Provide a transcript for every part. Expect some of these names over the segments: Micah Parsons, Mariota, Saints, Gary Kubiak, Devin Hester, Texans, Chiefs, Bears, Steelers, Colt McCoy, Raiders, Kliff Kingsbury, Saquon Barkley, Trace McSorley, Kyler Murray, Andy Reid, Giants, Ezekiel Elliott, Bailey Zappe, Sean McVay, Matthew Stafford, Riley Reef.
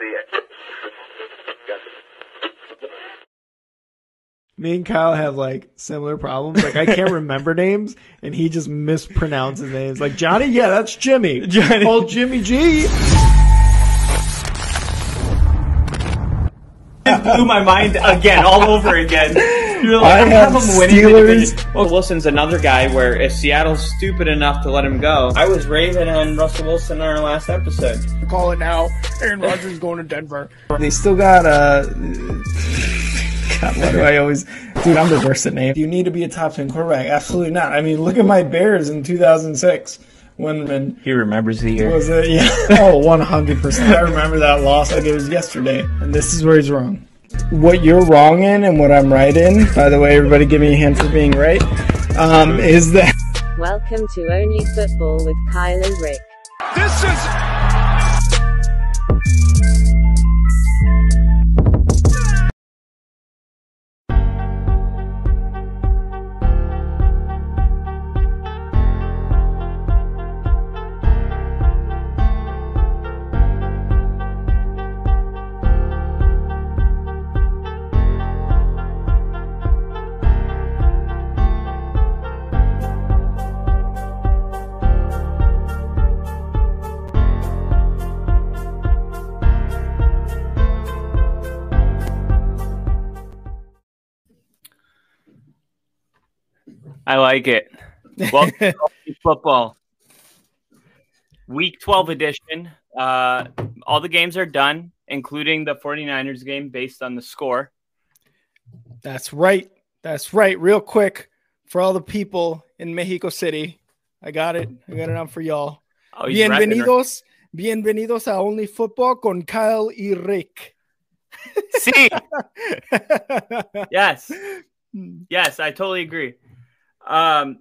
see it. Me and Kyle have like similar problems. Like I can't remember names, and he just mispronounces names. Like Johnny, yeah, that's Jimmy. Johnny. Oh, Jimmy G. It blew my mind again, all over again. You're like, I have him winning the division. Well, Wilson's another guy where if Seattle's stupid enough to let him go, I was raving on Russell Wilson in our last episode. Call it now. Aaron Rodgers going to Denver. They still got God, why do I always do number versus name? You need to be a top 10 quarterback. Absolutely not. I mean, look at my Bears in 2006. When he remembers the year. Was it? Yeah. Oh, 100%. I remember that loss like it was yesterday. And this is where he's wrong. What you're wrong in and what I'm right in, by the way, everybody give me a hand for being right, is that... Welcome to Only Football with Kyle and Rick. This is... I like it. Welcome to football. Week 12 edition. All the games are done, including the 49ers game based on the score. That's right. That's right. Real quick, for all the people in Mexico City, I got it. I got it on for y'all. Oh, bienvenidos. Bienvenidos a Only Football con Kyle y Rick. See? Yes. Yes, I totally agree. I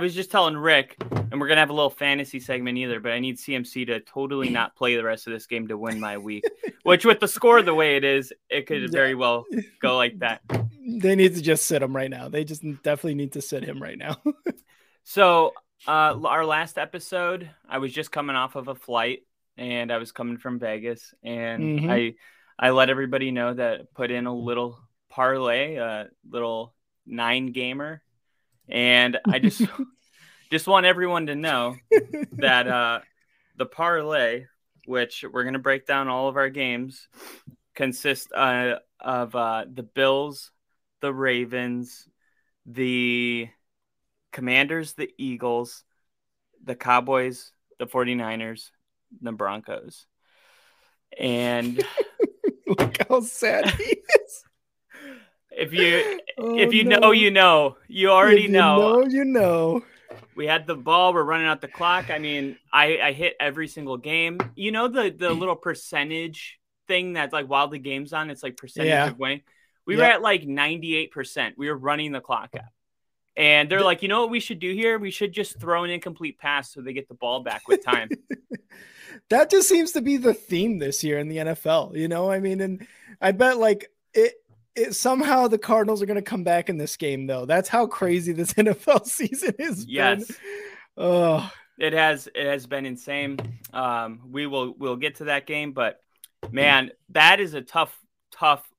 was just telling Rick, and we're going to have a little fantasy segment either, but I need CMC to totally not play the rest of this game to win my week, which with the score the way it is, it could very well go like that. They need to just sit him right now. They just definitely need to sit him right now. So our last episode, I was just coming off of a flight, and I was coming from Vegas, and I let everybody know that I put in a little parlay, a little 9-gamer, and I just just want everyone to know that the parlay, which we're going to break down all of our games, consists of the Bills, the Ravens, the Commanders, the Eagles, the Cowboys, the 49ers, the Broncos. And look how sad he is. If you know, you know. We had the ball. We're running out the clock. I mean, I hit every single game. You know the little percentage thing that's like while the game's on, it's like percentage of winning. We were at like 98%. We were running the clock out. And they're like, you know what we should do here? We should just throw an incomplete pass so they get the ball back with time. That just seems to be the theme this year in the NFL. You know, I mean, and I bet like it. Somehow the Cardinals are going to come back in this game, though. That's how crazy this NFL season has been. Oh, it has been insane. We'll get to that game, but man, that is a tough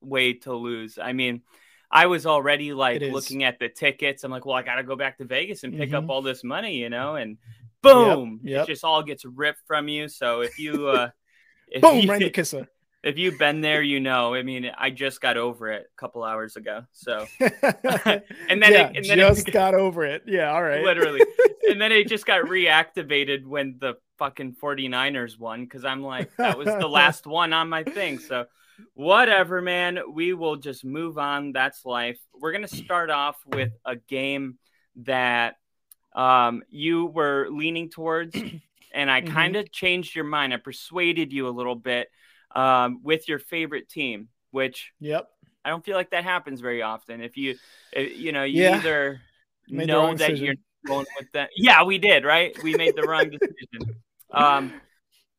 way to lose. I mean, I was already like looking at the tickets. I'm like, well, I got to go back to Vegas and pick up all this money, you know, and boom, it just all gets ripped from you. So if you, Randy Kissler. If you've been there, you know. I mean, I just got over it a couple hours ago. So, got over it. Yeah, all right. Literally. And then it just got reactivated when the fucking 49ers won because I'm like, that was the last one on my thing. So, whatever, man. We will just move on. That's life. We're going to start off with a game that you were leaning towards, and I kind of changed your mind. I persuaded you a little bit. With your favorite team, which I don't feel like that happens very often. If you either made know that decision. You're going with that. Yeah, we did, right? We made the wrong decision.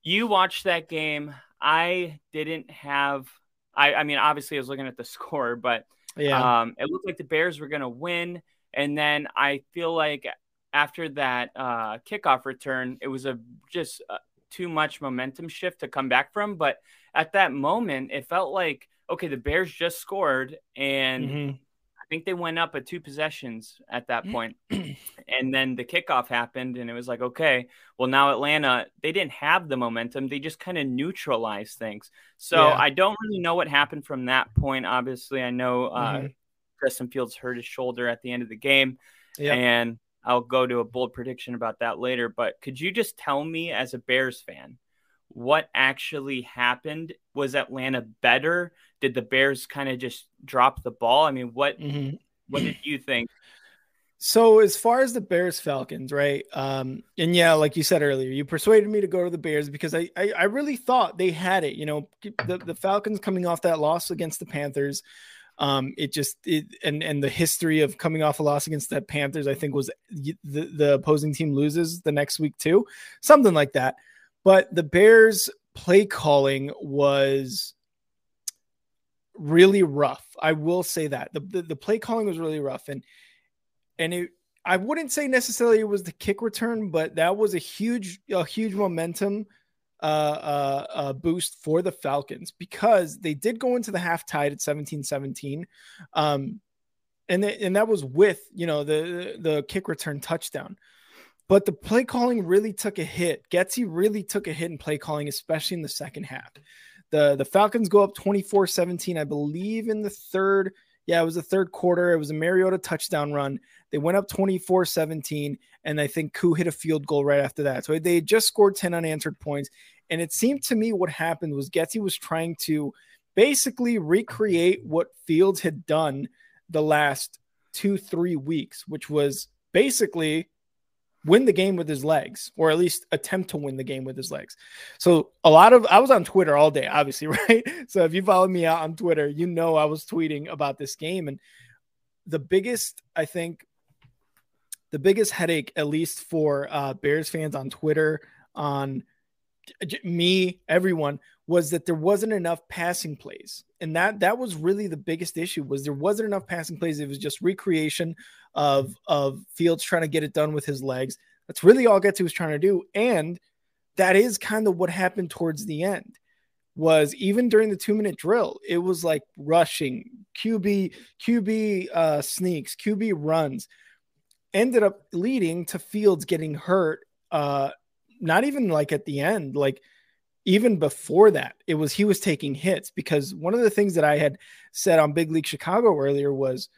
You watched that game. I didn't have. I mean, obviously, I was looking at the score, but it looked like the Bears were going to win. And then I feel like after that kickoff return, it was a just too much momentum shift to come back from. But at that moment, it felt like, okay, the Bears just scored, and I think they went up at 2 possessions at that point. And then the kickoff happened, and it was like, okay, well, now Atlanta, they didn't have the momentum. They just kind of neutralized things. So I don't really know what happened from that point. Obviously, I know Justin Fields hurt his shoulder at the end of the game, and I'll go to a bold prediction about that later. But could you just tell me, as a Bears fan, what actually happened? Was Atlanta better? Did the Bears kind of just drop the ball? I mean, what did you think? So as far as the Bears-Falcons, right? And yeah, like you said earlier, you persuaded me to go to the Bears because I really thought they had it. You know, the Falcons coming off that loss against the Panthers, and the history of coming off a loss against the Panthers, I think was the opposing team loses the next week too, something like that. But the Bears' play calling was really rough. I will say that the play calling was really rough, and I wouldn't say necessarily it was the kick return, but that was a huge momentum boost for the Falcons, because they did go into the half tied at 17-17, and that was with, you know, the kick return touchdown. But the play calling really took a hit. Getsy really took a hit in play calling, especially in the second half. The Falcons go up 24-17, I believe, in the third. Yeah, it was the third quarter. It was a Mariota touchdown run. They went up 24-17, and I think Koo hit a field goal right after that. So they had just scored 10 unanswered points. And it seemed to me what happened was Getsy was trying to basically recreate what Fields had done the last 2-3 weeks, which was basically win the game with his legs, or at least attempt to win the game with his legs. So I was on Twitter all day, obviously, right? So if you follow me out on Twitter, you know, I was tweeting about this game. And the biggest headache, at least for Bears fans on Twitter, on me, everyone, was that there wasn't enough passing plays. And that was really the biggest issue, was there wasn't enough passing plays. It was just recreation of Fields trying to get it done with his legs. That's really all Getsy was trying to do. And that is kind of what happened towards the end, was even during the 2-minute drill, it was like rushing, QB sneaks, QB runs, ended up leading to Fields getting hurt. Not even like at the end, like even before that, he was taking hits, because one of the things that I had said on Big League Chicago earlier was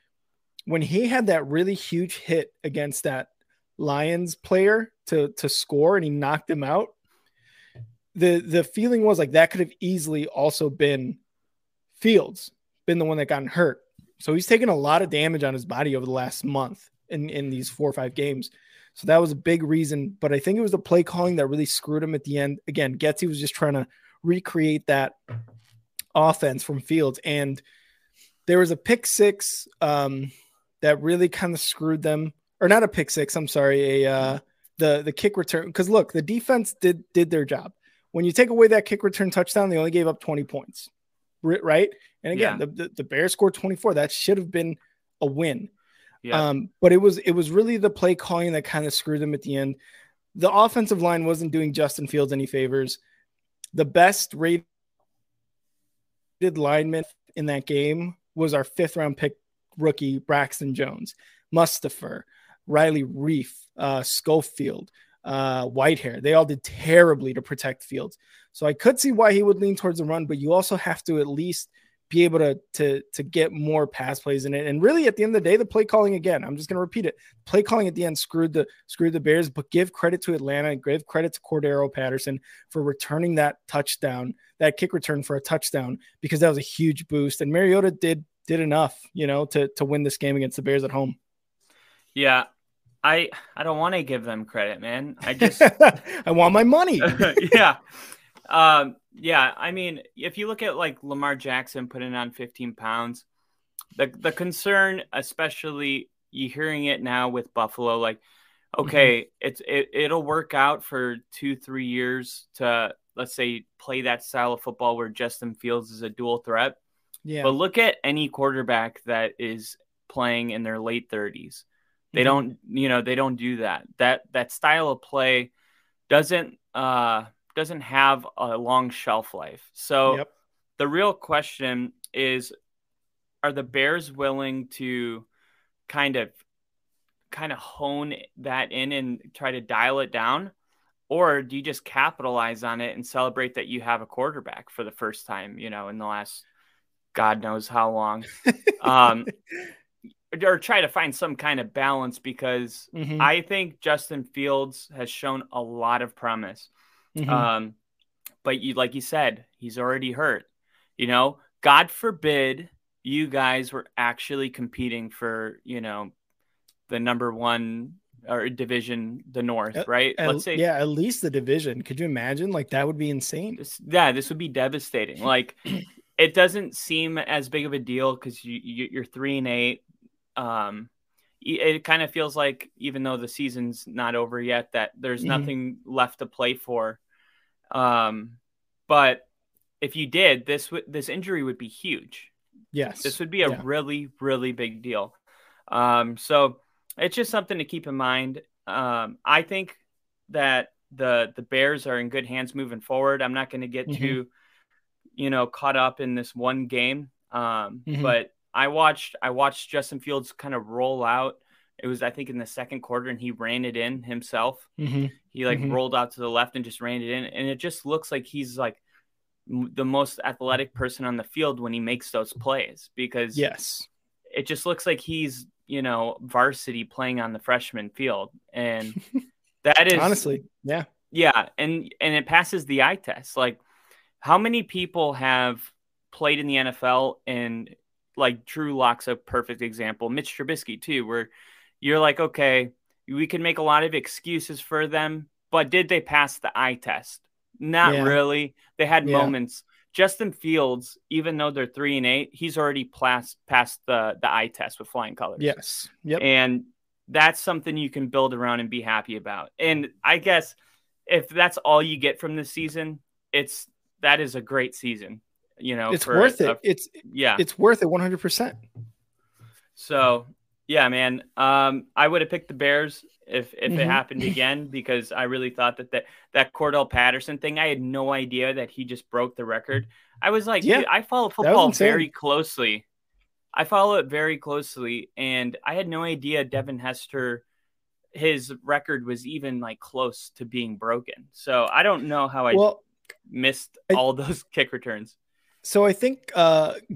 when he had that really huge hit against that Lions player to score, and he knocked him out. The feeling was like that could have easily also been Fields, been the one that got hurt. So he's taken a lot of damage on his body over the last month in these 4 or 5 games. So that was a big reason, but I think it was the play calling that really screwed him at the end. Again, Getsy was just trying to recreate that offense from Fields, and there was a pick six that really kind of screwed them, or not a pick six, I'm sorry, the kick return. Because look, the defense did their job. When you take away that kick return touchdown, they only gave up 20 points, right? And again, the Bears scored 24. That should have been a win. Yeah. But it was really the play calling that kind of screwed them at the end. The offensive line wasn't doing Justin Fields any favors. The best rated lineman in that game was our 5th-round pick rookie, Braxton Jones, Mustapher, Riley Reef, Schofield, Whitehair. They all did terribly to protect Fields. So I could see why he would lean towards the run, but you also have to at least be able to get more pass plays in it. And really at the end of the day, the play calling, again, I'm just going to repeat it. Play calling at the end screwed the Bears, but give credit to Atlanta, give credit to Cordero Patterson for returning that touchdown, that kick return for a touchdown, because that was a huge boost. And Mariota did enough, you know, to win this game against the Bears at home. Yeah. I don't want to give them credit, man. I just, I want my money. Yeah. Yeah, I mean, if you look at like Lamar Jackson putting on 15 pounds, the concern, especially you're hearing it now with Buffalo, like, okay, it'll work out for 2-3 years to, let's say, play that style of football where Justin Fields is a dual threat. Yeah. But look at any quarterback that is playing in their late 30s. They don't do that. That style of play doesn't doesn't have a long shelf life. So the real question is, are the Bears willing to kind of hone that in and try to dial it down? Or do you just capitalize on it and celebrate that you have a quarterback for the first time, you know, in the last God knows how long? Or try to find some kind of balance, because I think Justin Fields has shown a lot of promise. But you, like you said, he's already hurt. You know, God forbid you guys were actually competing for, you know, the number one or division, the North, right? Let's say, yeah, at least the division. Could you imagine? Like, that would be insane. This would be devastating. Like, it doesn't seem as big of a deal because you're 3-8. It kind of feels like, even though the season's not over yet, that there's nothing left to play for. But if you did, this injury would be huge. Yes, this would be a really, really big deal. So it's just something to keep in mind. I think that the Bears are in good hands moving forward. I'm not going to get too, you know, caught up in this one game. But I watched Justin Fields kind of roll out. It was, I think, in the second quarter, and he ran it in himself. He rolled out to the left and just ran it in. And it just looks like he's like the most athletic person on the field when he makes those plays, because it just looks like he's, you know, varsity playing on the freshman field. And that is honestly, yeah. And it passes the eye test. Like, how many people have played in the NFL? And like, Drew Lock's a perfect example. Mitch Trubisky too, where you're like, okay, we can make a lot of excuses for them, but did they pass the eye test? Not really. They had moments. Justin Fields, even though they're 3-8, he's already passed the eye test with flying colors. Yes. Yep. And that's something you can build around and be happy about. And I guess if that's all you get from this season, that is a great season. You know, it's worth it. It's worth it 100%. So, yeah, man, I would have picked the Bears if it happened again, because I really thought that Cordell Patterson thing, I had no idea that he just broke the record. I was like, dude, I follow football very closely. I follow it very closely, and I had no idea Devin Hester, his record was even like close to being broken. So I don't know how I missed all those kick returns. So I think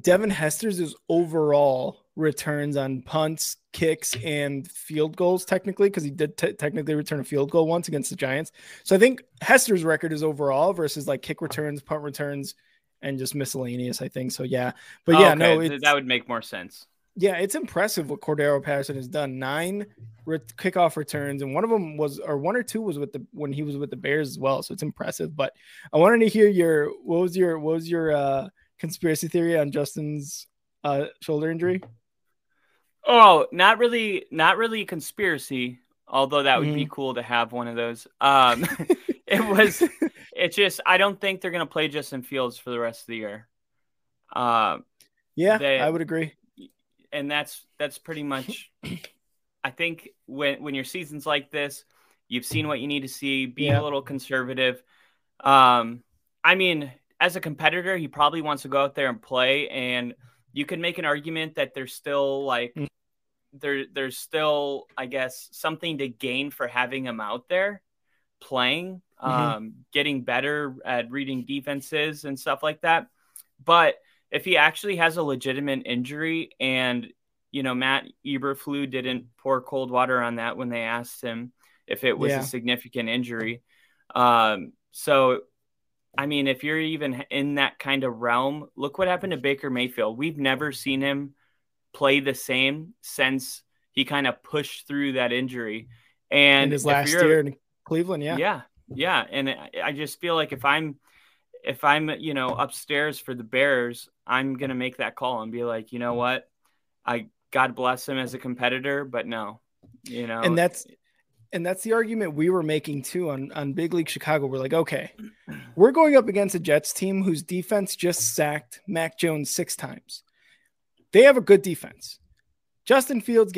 Devin Hester's is overall returns on punts, kicks, and field goals, technically, because he did technically return a field goal once against the Giants. So I think Hester's record is overall versus like kick returns, punt returns, and just miscellaneous, I think. So, yeah. But yeah, okay. No, that would make more sense. Yeah, it's impressive what Cordero Patterson has done. 9 kickoff returns, and one of them was, or one or two was when he was with the Bears as well. So it's impressive. But I wanted to hear what was your conspiracy theory on Justin's shoulder injury? Oh, not really conspiracy, although that would be cool to have one of those. I don't think they're going to play Justin Fields for the rest of the year. I would agree. And that's pretty much, I think when your season's like this, you've seen what you need to see, be a little conservative. I mean, as a competitor, he probably wants to go out there and play, and you can make an argument that there's still like, there's still, I guess, something to gain for having him out there playing, getting better at reading defenses and stuff like that. But if he actually has a legitimate injury, and, you know, Matt Eberflew didn't pour cold water on that when they asked him if it was a significant injury. So, I mean, if you're even in that kind of realm, look what happened to Baker Mayfield. We've never seen him play the same since he kind of pushed through that injury. And in his last year in Cleveland, Yeah. And I just feel like if I'm, you know, upstairs for the Bears, I'm going to make that call and be like, you know what? God bless him as a competitor, but no, you know. And that's the argument we were making too on Big League Chicago. We're like, okay, we're going up against a Jets team whose defense just sacked Mac Jones 6 times. They have a good defense. Justin Fields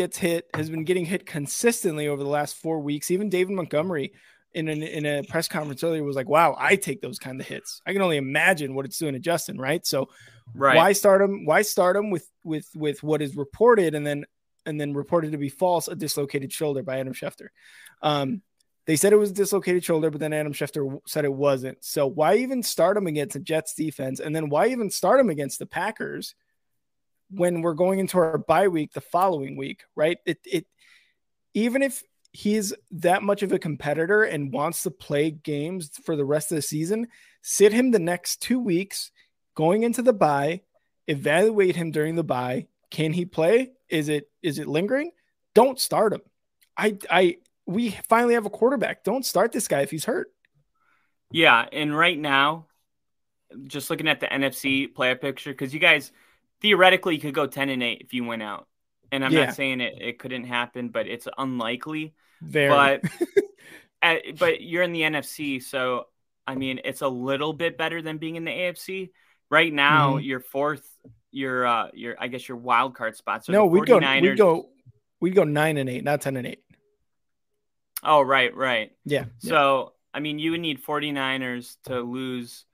has been getting hit consistently over the last 4 weeks. Even David Montgomery in a press conference earlier was like, wow, I take those kind of hits. I can only imagine what it's doing to Justin, right? So why start him? Why start him with what is reported and then reported to be false, a dislocated shoulder by Adam Schefter? They said it was a dislocated shoulder, but then Adam Schefter said it wasn't. So why even start him against the Jets defense? And then why even start him against the Packers when we're going into our bye week the following week, right? It even if he's that much of a competitor and wants to play games for the rest of the season, sit him the next 2 weeks going into the bye, evaluate him during the bye. Can he play? Is it lingering? Don't start him. We finally have a quarterback. Don't start this guy if he's hurt. Yeah, and right now, just looking at the NFC player picture, because you guys theoretically could go 10-8 if you went out. And I'm not saying it couldn't happen, but it's unlikely. But you're in the NFC, so, I mean, it's a little bit better than being in the AFC. Right now, your fourth, your I guess your wild card spots. So no, we'd go 9-8, not 10-8. Oh, right. Yeah. So, I mean, you would need 49ers to lose,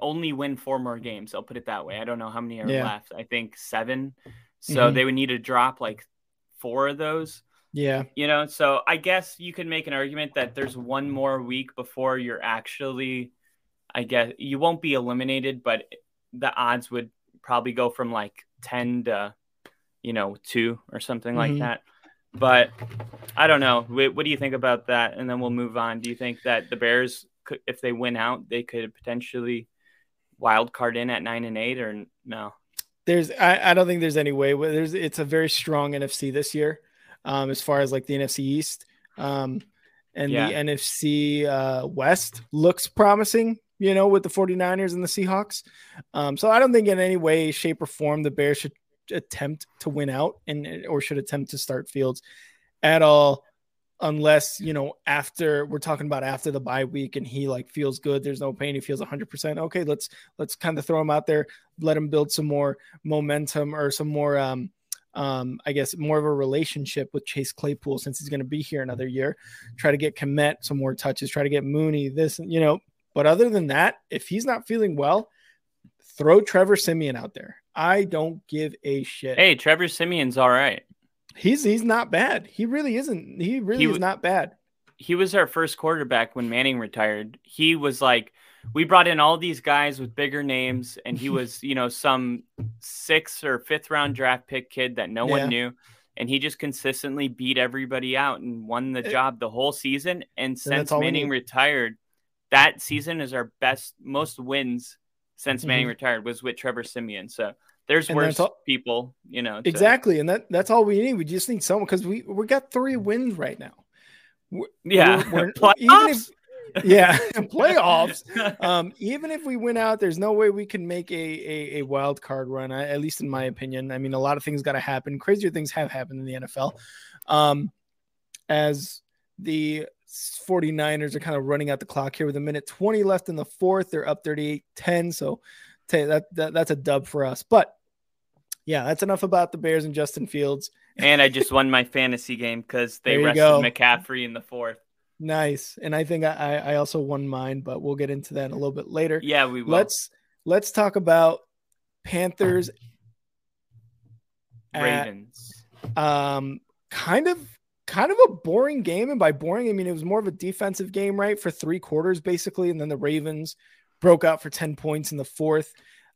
only win 4 more games. I'll put it that way. I don't know how many are left. I think 7. So they would need to drop like 4 of those. Yeah. So I guess you could make an argument that there's one more week before you're actually, I guess you won't be eliminated, but the odds would probably go from like 10 to, 2 or something like that. But I don't know. What do you think about that? And then we'll move on. Do you think that the Bears, if they win out, they could potentially wild card in at 9-8 or no? I don't think there's any way. It's a very strong NFC this year, as far as like the NFC East, the NFC West looks promising, with the 49ers and the Seahawks. So I don't think in any way, shape, or form the Bears should attempt to win out or should attempt to start Fields at all. Unless, after the bye week and he like feels good, there's no pain. He feels 100%. Okay. Let's kind of throw him out there, let him build some more momentum or some more, I guess more of a relationship with Chase Claypool, since he's going to be here another year, try to get Kmet some more touches, try to get Mooney but other than that, if he's not feeling well, throw Trevor Siemian out there. I don't give a shit. Hey, Trevor Siemian's all right. He's not bad. He really isn't. He is not bad. He was our first quarterback when Manning retired. He was like, we brought in all these guys with bigger names, and he was, some 6th or 5th round draft pick kid that no one knew, and he just consistently beat everybody out and won the job the whole season. And since Manning retired, that season is our best, most wins since Manning retired was with Trevor Siemian. So there's worse people, Exactly. And that's all we need. We just need someone, because we got 3 wins right now. We're playoffs. Playoffs. Even if we win out, there's no way we can make a wild card run, at least in my opinion. I mean, a lot of things got to happen. Crazier things have happened in the NFL. As the 49ers are kind of running out the clock here with 1:20 left in the fourth. They're up 38-10. So that's a dub for us. But yeah, that's enough about the Bears and Justin Fields. And I just won my fantasy game because they rested McCaffrey in the fourth. Nice. And I think I also won mine, but we'll get into that a little bit later. Yeah, we will. Let's talk about Panthers Ravens. Kind of a boring game, and by boring, I mean it was more of a defensive game, right, for 3 quarters basically, and then the Ravens broke out for 10 points in the fourth,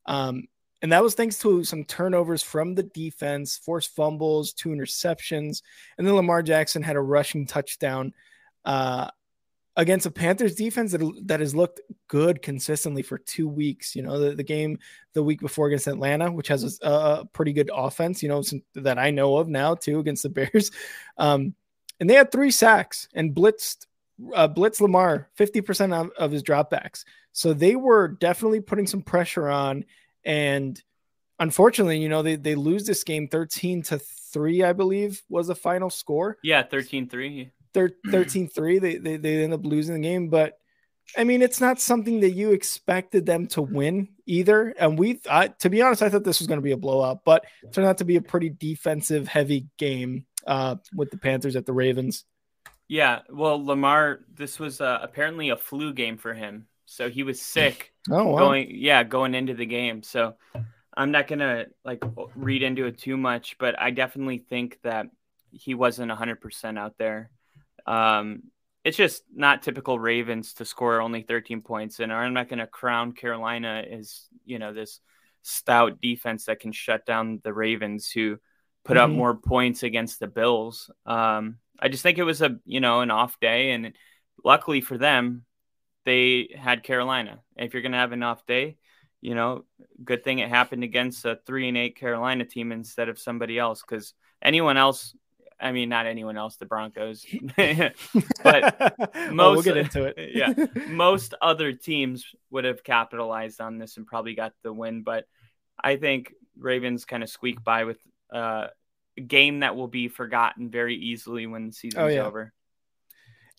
and that was thanks to some turnovers from the defense, forced fumbles, 2 interceptions, and then Lamar Jackson had a rushing touchdown against a Panthers defense that has looked good consistently for 2 weeks. The game the week before against Atlanta, which has a pretty good offense, that I know of now too, against the Bears. And they had 3 sacks and blitzed Lamar 50% of his dropbacks. So they were definitely putting some pressure on, and unfortunately, they lose this game 13-3, I believe was the final score. Yeah. 13-3. 13-3, they end up losing the game. But I mean, it's not something that you expected them to win either. And to be honest, I thought this was going to be a blowout, but it turned out to be a pretty defensive heavy game with the Panthers at the Ravens. Yeah, well, Lamar, this was apparently a flu game for him. So he was sick going into the game. So I'm not going to read into it too much, but I definitely think that he wasn't 100% out there. It's just not typical Ravens to score only 13 points. And I'm not going to crown Carolina as, this stout defense that can shut down the Ravens, who put up more points against the Bills. I just think it was an off day, and luckily for them, they had Carolina. If you're going to have an off day, good thing it happened against a 3-8 Carolina team instead of somebody else. Cause the Broncos, but we'll get into it. Yeah. Most other teams would have capitalized on this and probably got the win, but I think Ravens kind of squeak by with a game that will be forgotten very easily when the season's over.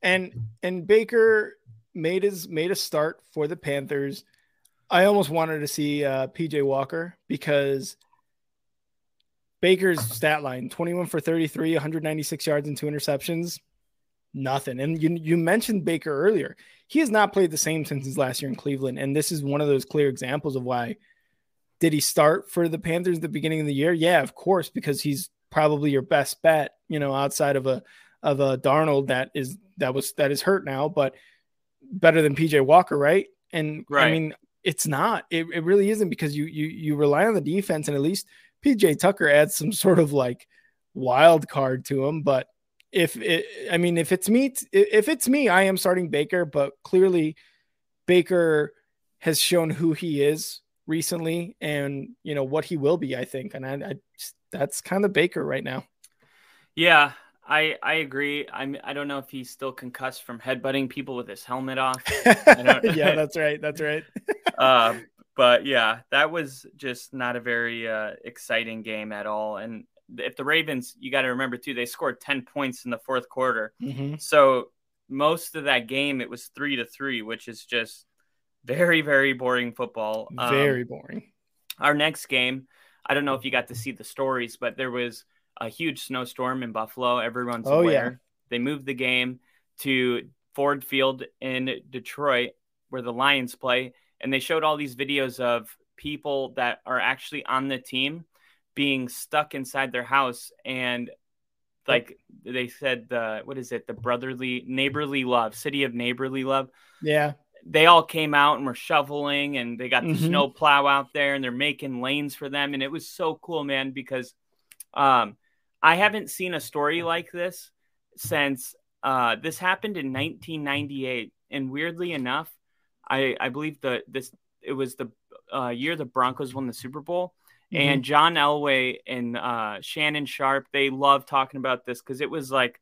And Baker made a start for the Panthers. I almost wanted to see PJ Walker, because Baker's stat line, 21 for 33, 196 yards and 2 interceptions, nothing. And you mentioned Baker earlier. He has not played the same since his last year in Cleveland. And this is one of those clear examples of why. Did he start for the Panthers at the beginning of the year? Yeah, of course, because he's probably your best bet, outside of a Darnold that is hurt now, but better than PJ Walker, right? And right. I mean, it's not. It really isn't, because you rely on the defense, and at least PJ Tucker adds some sort of wild card to him. But if it's me, I am starting Baker. But clearly, Baker has shown who he is recently, and what he will be, I think. And that's kind of Baker right now. Yeah, I agree. I don't know if he's still concussed from headbutting people with his helmet off. Yeah, that's right. But yeah, that was just not a very exciting game at all. And if the Ravens, you got to remember too, they scored 10 points in the fourth quarter. Mm-hmm. So most of that game, it was 3-3, which is just very, very boring football. Very boring. Our next game, I don't know if you got to see the stories, but there was a huge snowstorm in Buffalo. Everyone's aware. Yeah. They moved the game to Ford Field in Detroit, where the Lions play. And they showed all these videos of people that are actually on the team being stuck inside their house. And they said, the neighborly love, city of neighborly love. Yeah. They all came out and were shoveling, and they got the snow plow out there, and they're making lanes for them. And it was so cool, man, because I haven't seen a story like this since this happened in 1998. And weirdly enough, I believe it was the year the Broncos won the Super Bowl. Mm-hmm. And John Elway and Shannon Sharp, they love talking about this, because it was like,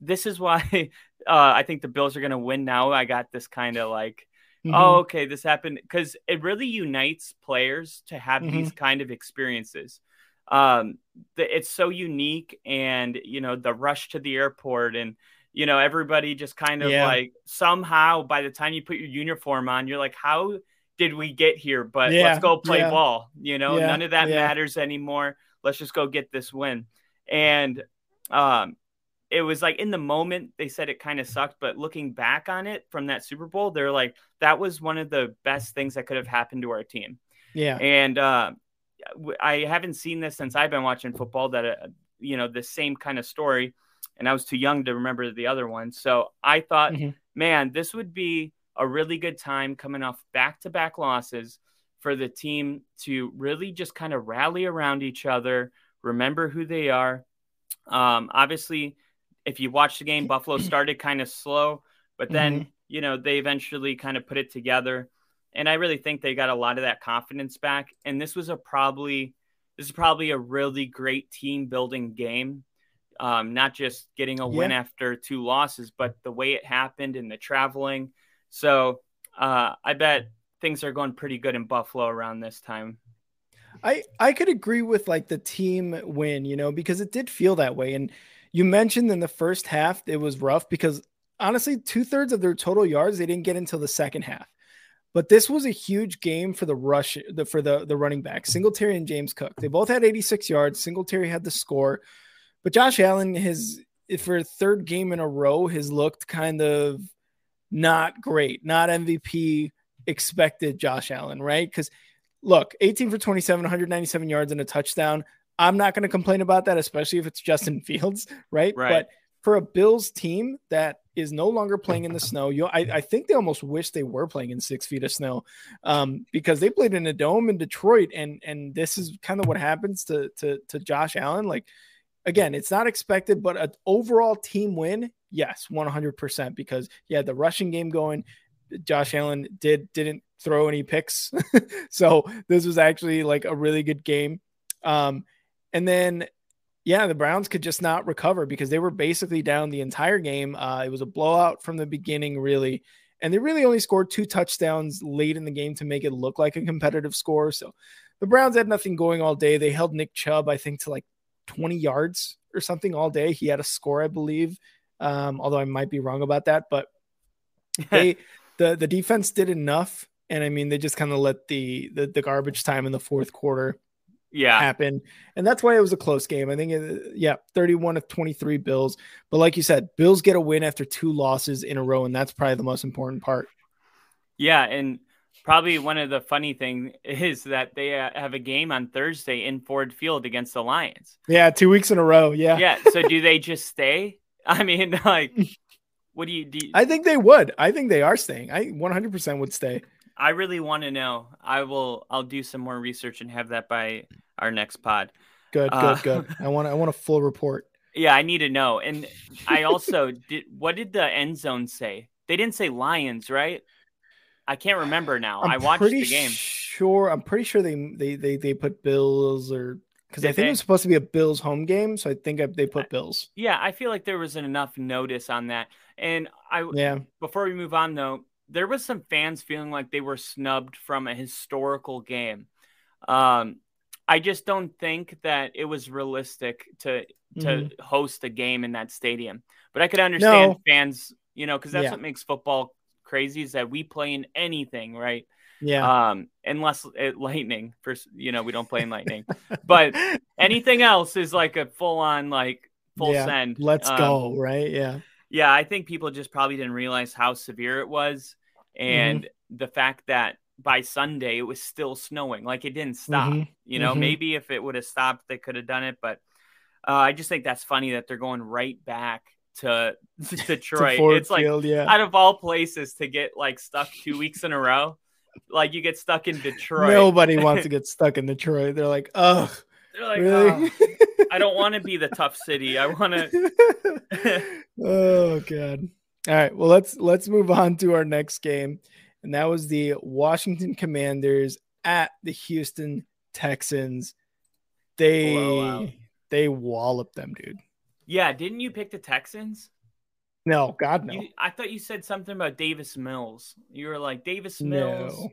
this is why I think the Bills are going to win now. I got this kind of this happened, because it really unites players to have these kind of experiences. It's so unique, and, the rush to the airport, and, everybody just kind of somehow by the time you put your uniform on, you're like, how did we get here? But let's go play ball. None of that matters anymore. Let's just go get this win. And, it was in the moment they said it kind of sucked, but looking back on it from that Super Bowl, they're like, that was one of the best things that could have happened to our team. Yeah. And I haven't seen this since I've been watching football, that, the same kind of story. And I was too young to remember the other one. So I thought, man, this would be a really good time coming off back-to-back losses for the team to really just kind of rally around each other, remember who they are. Obviously, if you watch the game, Buffalo started kind of slow, but then, they eventually kind of put it together. And I really think they got a lot of that confidence back. And this was probably a really great team building game. Not just getting a win after two losses, but the way it happened and the traveling. So I bet things are going pretty good in Buffalo around this time. I could agree with the team win, because it did feel that way. And you mentioned in the first half, it was rough because honestly, 2/3 of their total yards, they didn't get until the second half, but this was a huge game for the rush for the running back, Singletary and James Cook. They both had 86 yards. Singletary had the score, but Josh Allen, his for a third game in a row has looked kind of not great, not MVP expected Josh Allen, right? Because look, 18 for 27, 197 yards and a touchdown. I'm not going to complain about that, especially if it's Justin Fields, right? But for a Bills team that is no longer playing in the snow, I think they almost wish they were playing in 6 feet of snow, because they played in a dome in Detroit, and this is kind of what happens to Josh Allen. Like, again, it's not expected, but an overall team win, yes, 100%, because you had the rushing game going. Josh Allen didn't throw any picks, so this was actually like a really good game. And then, yeah, the Browns could just not recover because they were basically down the entire game. It was a blowout from the beginning, really. And they really only scored two touchdowns late in the game to make it look like a competitive score. So the Browns had nothing going all day. They held Nick Chubb, I think, to like 20 yards or something all day. He had a score, I believe, although I might be wrong about that. But the defense did enough. And, I mean, they just kind of let the garbage time in the fourth quarter happen. And that's why it was a close game. I think, 31 of 23 Bills. But like you said, Bills get a win after two losses in a row, and that's probably the most important part. Yeah, and probably one of the funny things is that they have a game on Thursday in Ford Field against the Lions. Yeah, 2 weeks in a row, yeah. So do they just stay? I mean, like, what do you... I think they would. I think they are staying. I 100% would stay. I really want to know. I'll do some more research and have that by our next pod. Good. I want a full report. Yeah, I need to know. And I also what did the end zone say? They didn't say Lions, right? I can't remember now. I watched the game. I'm pretty sure they put Bills, or because I think it was supposed to be a Bills home game, so I think they put Bills. Yeah, I feel like there wasn't enough notice on that. And before we move on though, there was some fans feeling like they were snubbed from a historical game. I just don't think that it was realistic to host a game in that stadium. But I could understand fans, because that's what makes football crazy, is that we play in anything, right? Yeah. Unless lightning, we don't play in lightning. But anything else is like a full-on, like, full send. Let's go, right? Yeah. Yeah, I think people just probably didn't realize how severe it was, and the fact that by Sunday it was still snowing. Like, it didn't stop. Maybe if it would have stopped, they could have done it. But I just think that's funny that they're going right back to Detroit. To it's like Field, out of all places to get like stuck 2 weeks in a row. Like, you get stuck in Detroit. Nobody wants to get stuck in Detroit. They're like, ugh. They're like, really? Oh, I don't want to be the tough city. I want to. Oh, God. All right. Well, let's move on to our next game. And that was the Washington Commanders at the Houston Texans. They walloped them, dude. Yeah. Didn't you pick the Texans? No, God, no. I thought you said something about Davis Mills. You were like, Davis Mills. No.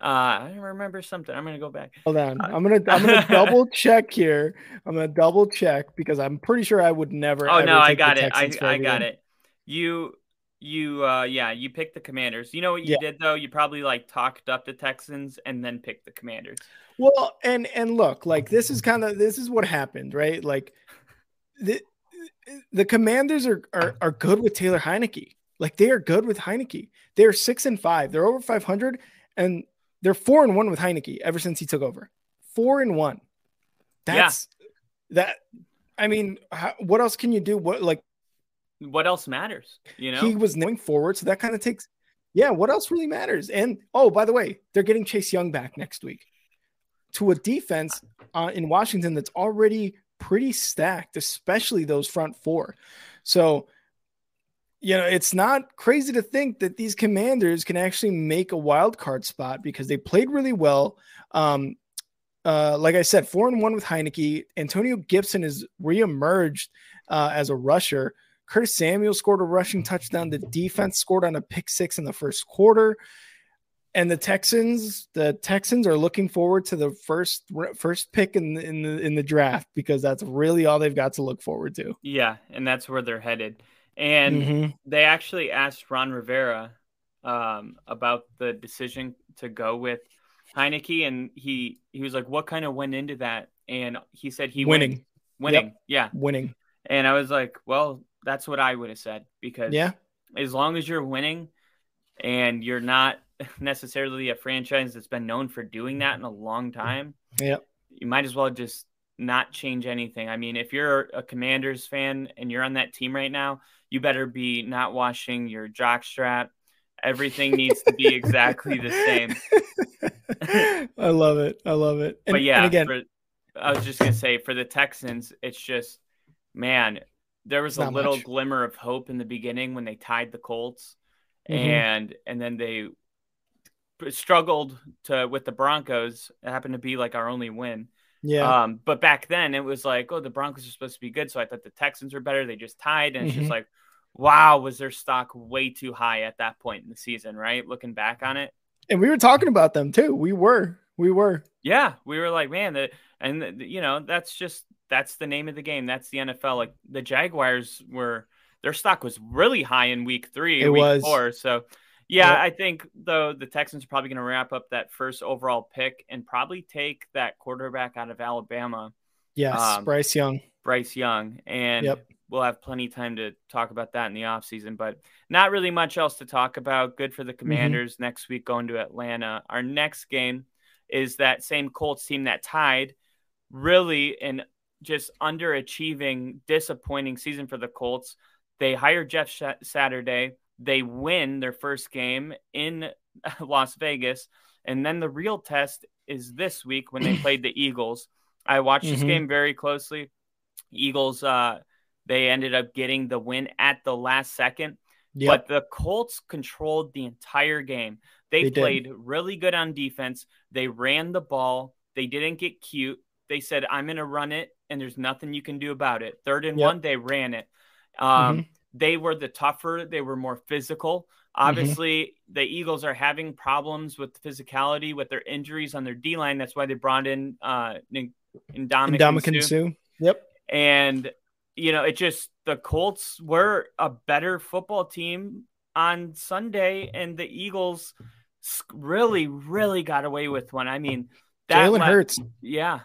I remember something. I'm gonna go back. Hold on. I'm gonna double check here. I'm gonna double check because I'm pretty sure I would never. Oh no, I got it. I got it. You picked the Commanders. You know what you did though? You probably like talked up the Texans and then picked the Commanders. Well, and look, like this is what happened, right? Like the Commanders are good with Taylor Heineke. Like, they are good with Heineke. They're 6-5. They're over 500 and they're 4-1 with Heineke ever since he took over. 4-1. That's that. I mean, what else can you do? What else matters? He was going forward, so that kind of takes. Yeah, what else really matters? And oh, by the way, they're getting Chase Young back next week to a defense in Washington that's already pretty stacked, especially those front four. So, it's not crazy to think that these Commanders can actually make a wild card spot because they played really well. Like I said, 4-1 with Heineke. Antonio Gibson has reemerged as a rusher. Curtis Samuel scored a rushing touchdown. The defense scored on a pick six in the first quarter. And the Texans are looking forward to the first pick in the draft because that's really all they've got to look forward to. Yeah, and that's where they're headed. And they actually asked Ron Rivera about the decision to go with Heineke, and he was like, "What kind of went into that?" And he said, "He winning, winning, yeah, winning." And I was like, well, that's what I would have said, because as long as you're winning and you're not necessarily a franchise that's been known for doing that in a long time, you might as well just not change anything. I mean, if you're a Commanders fan and you're on that team right now, you better be not washing your jockstrap. Everything needs to be exactly the same. I love it. I love it. And, but yeah, and again, I was just going to say, for the Texans, it's just, man, there was a little glimmer of hope in the beginning when they tied the Colts, and then they struggled to with the Broncos. It happened to be like our only win. But back then it was like, oh, the Broncos are supposed to be good, so I thought the Texans were better. They just tied, and it's just like, wow, was their stock way too high at that point in the season, right? Looking back on it. And we were talking about them too. We were. Yeah, we were like, man, you know, that's the name of the game. That's the NFL. Like the Jaguars were, their stock was really high in week 3, it week 4. So yeah, I think, though, the Texans are probably going to wrap up that first overall pick and probably take that quarterback out of Alabama. Yes, Bryce Young. And we'll have plenty of time to talk about that in the offseason. But not really much else to talk about. Good for the Commanders next week going to Atlanta. Our next game is that same Colts team that tied, really an just underachieving, disappointing season for the Colts. They hired Jeff Saturday. They win their first game in Las Vegas. And then the real test is this week when they played the Eagles. I watched this game very closely. Eagles, they ended up getting the win at the last second. But the Colts controlled the entire game. They played really good on defense. They ran the ball. They didn't get cute. They said, I'm going to run it, and there's nothing you can do about it. 3rd and 1, they ran it. They were the tougher. They were more physical. Obviously, the Eagles are having problems with physicality, with their injuries on their D-line. That's why they brought in Ndamukong Suh. And, you know, it just, the Colts were a better football team on Sunday, and the Eagles really, really got away with one. I mean, Jalen Hurts. Yeah.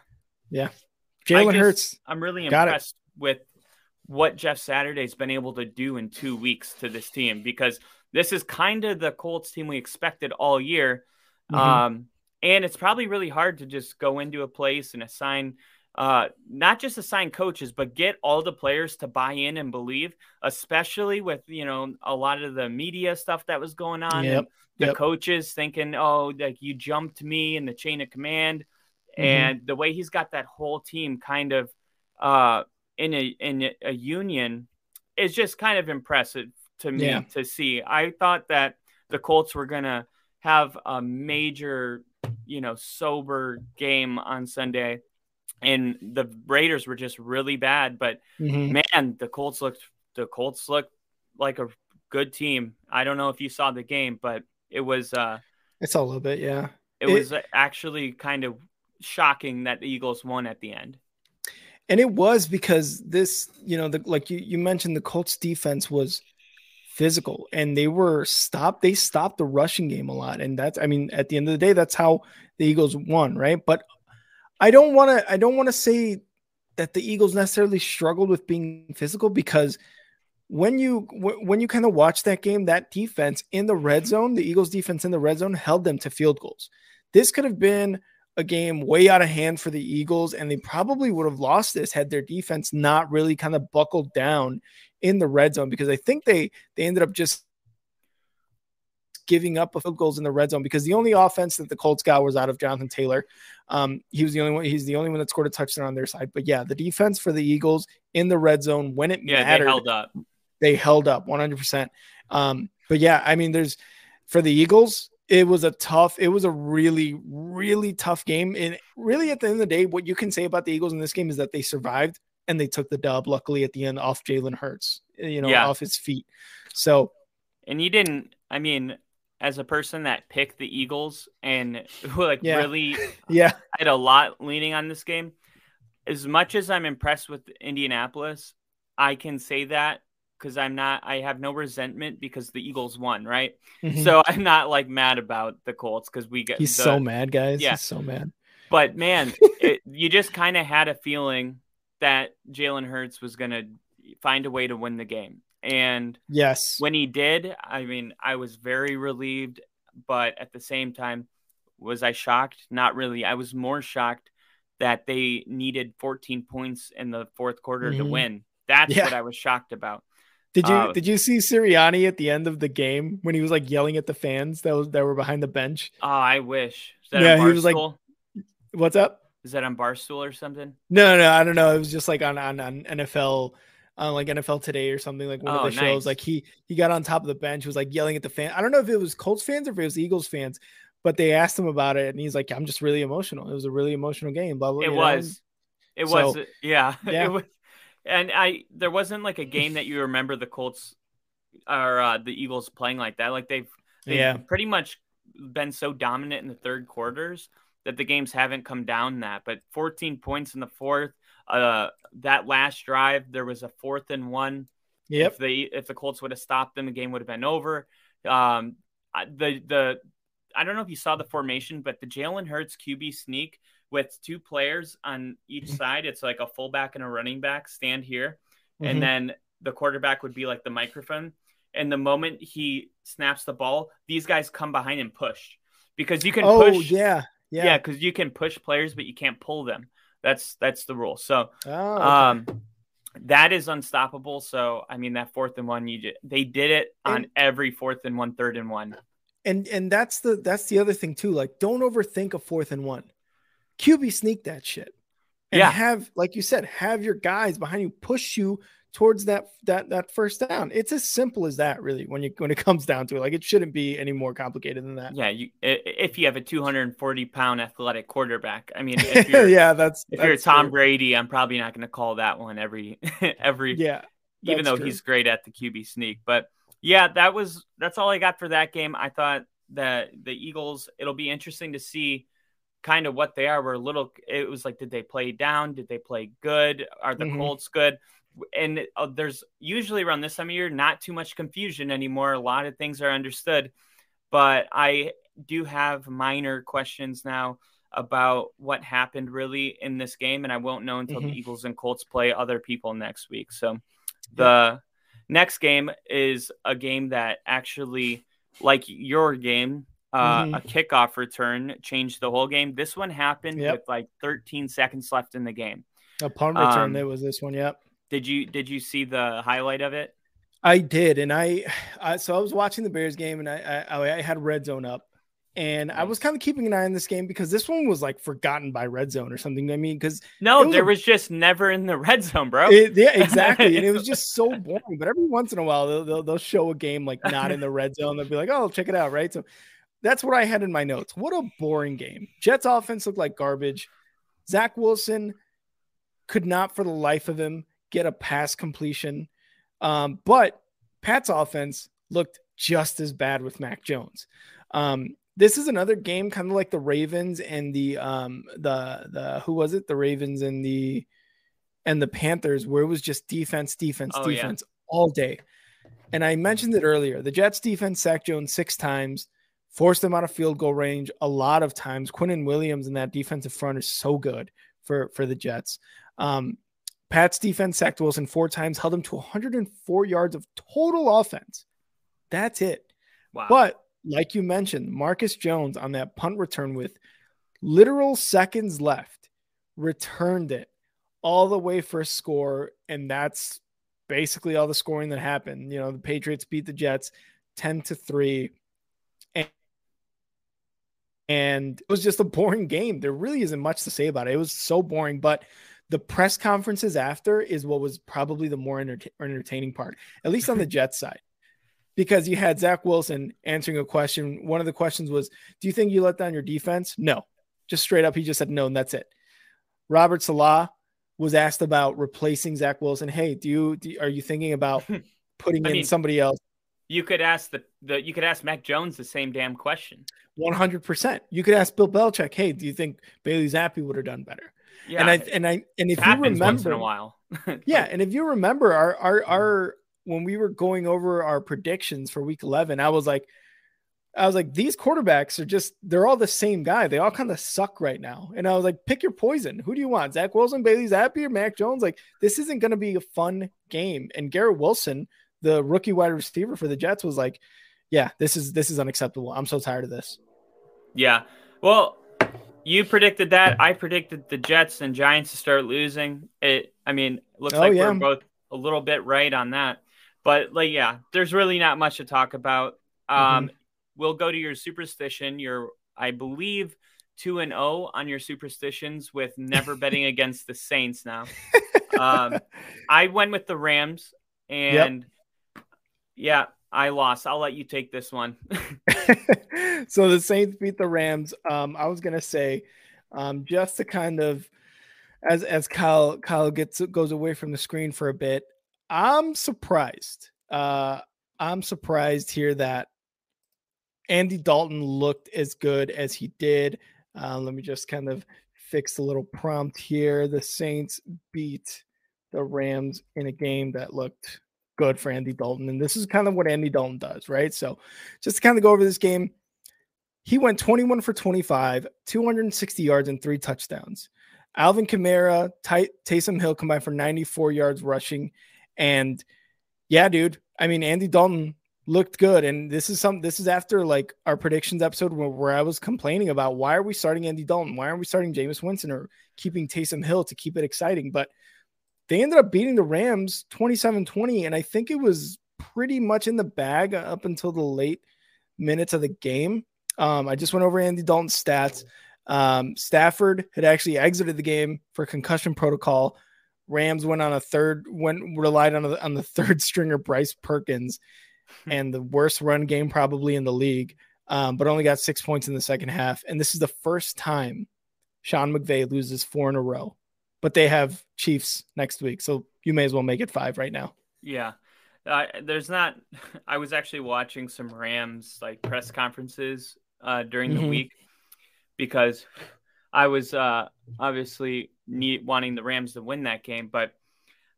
Jalen Hurts. I'm really impressed with what Jeff Saturday's been able to do in 2 weeks to this team, because this is kind of the Colts team we expected all year. And it's probably really hard to just go into a place and assign, not just assign coaches, but get all the players to buy in and believe, especially with, you know, a lot of the media stuff that was going on. And the coaches thinking, oh, like, you jumped me in the chain of command. And the way he's got that whole team kind of, in a union is just kind of impressive to me to see. I thought that the Colts were going to have a major, you know, sober game on Sunday, and the Raiders were just really bad, but man, the Colts looked like a good team. I don't know if you saw the game, but it was, it's a little bit. Yeah. It was actually kind of shocking that the Eagles won at the end. And it was because this, you know, like you mentioned, the Colts defense was physical, and they were stopped. They stopped the rushing game a lot. And that's, I mean, at the end of the day, that's how the Eagles won. Right. But I don't want to say that the Eagles necessarily struggled with being physical, because when you kind of watch that game, that defense in the red zone, the Eagles defense in the red zone held them to field goals. This could have been a game way out of hand for the Eagles, and they probably would have lost this had their defense not really kind of buckled down in the red zone, because I think they ended up just giving up field goals in the red zone, because the only offense that the Colts got was out of Jonathan Taylor. He was the only one. He's the only one that scored a touchdown on their side. But yeah, the defense for the Eagles in the red zone, when it mattered, they held up 100%. But yeah, I mean, for the Eagles, it was a really, really tough game. And really, at the end of the day, what you can say about the Eagles in this game is that they survived and they took the dub, luckily, at the end, off Jalen Hurts, you know, off his feet. So, and you didn't, I mean, as a person that picked the Eagles and who really had a lot leaning on this game, as much as I'm impressed with Indianapolis, I can say that, because I have no resentment, because the Eagles won, right? So I'm not mad about the Colts, because he's so mad, guys. Yeah. He's so mad. But man, you just kind of had a feeling that Jalen Hurts was going to find a way to win the game. And yes, when he did, I mean, I was very relieved, but at the same time, was I shocked? Not really. I was more shocked that they needed 14 points in the fourth quarter to win. That's what I was shocked about. Did you see Sirianni at the end of the game when he was like yelling at the fans that were behind the bench? Oh, I wish. Is that on Barstool? He was like, "What's up?" Is that on Barstool or something? No, I don't know. It was just like on NFL, on like NFL Today or something, like one of the shows. Like he got on top of the bench, was like yelling at the fan. I don't know if it was Colts fans or if it was Eagles fans, but they asked him about it, and he's like, "I'm just really emotional. It was a really emotional game." Blah blah. It was. And there wasn't like a game that you remember the Colts or the Eagles playing like that. Like they've pretty much been so dominant in the third quarters that the games haven't come down that. But 14 points in the fourth, that last drive, there was a 4th and 1. Yep. If the Colts would have stopped them, the game would have been over. I don't know if you saw the formation, but the Jalen Hurts QB sneak with two players on each side. It's like a fullback and a running back stand here. And then the quarterback would be like the microphone. And the moment he snaps the ball, these guys come behind and push, because you can push. Yeah. Cause you can push players, but you can't pull them. That's the rule. So, that is unstoppable. So, I mean, that 4th and 1, they did it on every 4th and 1, 3rd and 1. And that's the other thing too. Like, don't overthink a 4th and 1. QB sneak that shit, and have, like you said, have your guys behind you push you towards that first down. It's as simple as that, really. When it comes down to it, like, it shouldn't be any more complicated than that. Yeah, if you have a 240-pound athletic quarterback, I mean, if you're, you're Tom Brady, I'm probably not going to call that one even though he's great at the QB sneak. But yeah, that's all I got for that game. I thought that the Eagles, it'll be interesting to see kind of what they are. It was like, did they play down? Did they play good? Are the Colts good? And there's usually around this time of year, not too much confusion anymore. A lot of things are understood, but I do have minor questions now about what happened really in this game. And I won't know until the Eagles and Colts play other people next week. So the next game is a game that actually, like your game, a kickoff return changed the whole game. This one happened with like 13 seconds left in the game. A punt return. It was this one. Yep. Did you see the highlight of it? I did. And I was watching the Bears game, and I had Red Zone up, and I was kind of keeping an eye on this game because this one was like forgotten by Red Zone or something. I mean, there was just never in the Red Zone, bro. Exactly. And it was just so boring, but every once in a while they'll show a game like not in the Red Zone. They'll be like, "Oh, check it out." Right. So that's what I had in my notes. What a boring game. Jets offense looked like garbage. Zach Wilson could not for the life of him get a pass completion. But Pat's offense looked just as bad with Mac Jones. This is another game kind of like the Ravens and the Ravens and the Panthers, where it was just defense all day. And I mentioned it earlier. The Jets defense sacked Jones 6 times. Forced them out of field goal range a lot of times. Quinnen Williams in that defensive front is so good for the Jets. Pat's defense sacked Wilson 4 times, held him to 104 yards of total offense. That's it. Wow. But like you mentioned, Marcus Jones on that punt return with literal seconds left returned it all the way for a score, and that's basically all the scoring that happened. You know, the Patriots beat the Jets 10-3. And it was just a boring game. There really isn't much to say about it. It was so boring, but the press conferences after is what was probably the more entertaining part, at least on the Jets side, because you had Zach Wilson answering a question. One of the questions was, "Do you think you let down your defense?" No, just straight up. He just said no, and that's it. Robert Salah was asked about replacing Zach Wilson. "Hey, are you thinking about putting in somebody else?" You could ask you could ask Mac Jones the same damn question. 100%. You could ask Bill Belichick, "Hey, do you think Bailey Zappi would have done better?" Yeah, and if you remember, once in a while. And if you remember our when we were going over our predictions for week 11, I was like, I was like, these quarterbacks are just, they're all the same guy. They all kind of suck right now. And I was like, pick your poison. Who do you want? Zach Wilson, Bailey Zappi, or Mac Jones? Like, this isn't going to be a fun game. And Garrett Wilson, the rookie wide receiver for the Jets, was like, yeah, this is unacceptable. I'm so tired of this. Yeah. Well, you predicted that. I predicted the Jets and Giants to start losing. It looks like we're both a little bit right on that. But, like, yeah, there's really not much to talk about. We'll go to your superstition. You're, I believe, 2-0 on your superstitions with never betting against the Saints now. I went with the Rams, and yeah, I lost. I'll let you take this one. So the Saints beat the Rams. I was going to say, just to kind of, as Kyle goes away from the screen for a bit, I'm surprised. I'm surprised here that Andy Dalton looked as good as he did. Let me just kind of fix the little prompt here. The Saints beat the Rams in a game that looked good for Andy Dalton. And this is kind of what Andy Dalton does, right? So just to kind of go over this game, he went 21 for 25, 260 yards, and 3 touchdowns. Alvin Kamara, Taysom Hill combined for 94 yards rushing. And yeah, dude, I mean, Andy Dalton looked good. And this is after like our predictions episode where I was complaining about why are we starting Andy Dalton? Why aren't we starting Jameis Winston or keeping Taysom Hill to keep it exciting? But they ended up beating the Rams 27-20. And I think it was pretty much in the bag up until the late minutes of the game. I just went over Andy Dalton's stats. Stafford had actually exited the game for concussion protocol. Rams relied on the third stringer, Bryce Perkins, and the worst run game probably in the league, but only got 6 points in the second half. And this is the first time Sean McVay loses 4 in a row, but they have Chiefs next week. So you may as well make it 5 right now. Yeah. I was actually watching some Rams like press conferences during the week because I was obviously wanting the Rams to win that game, but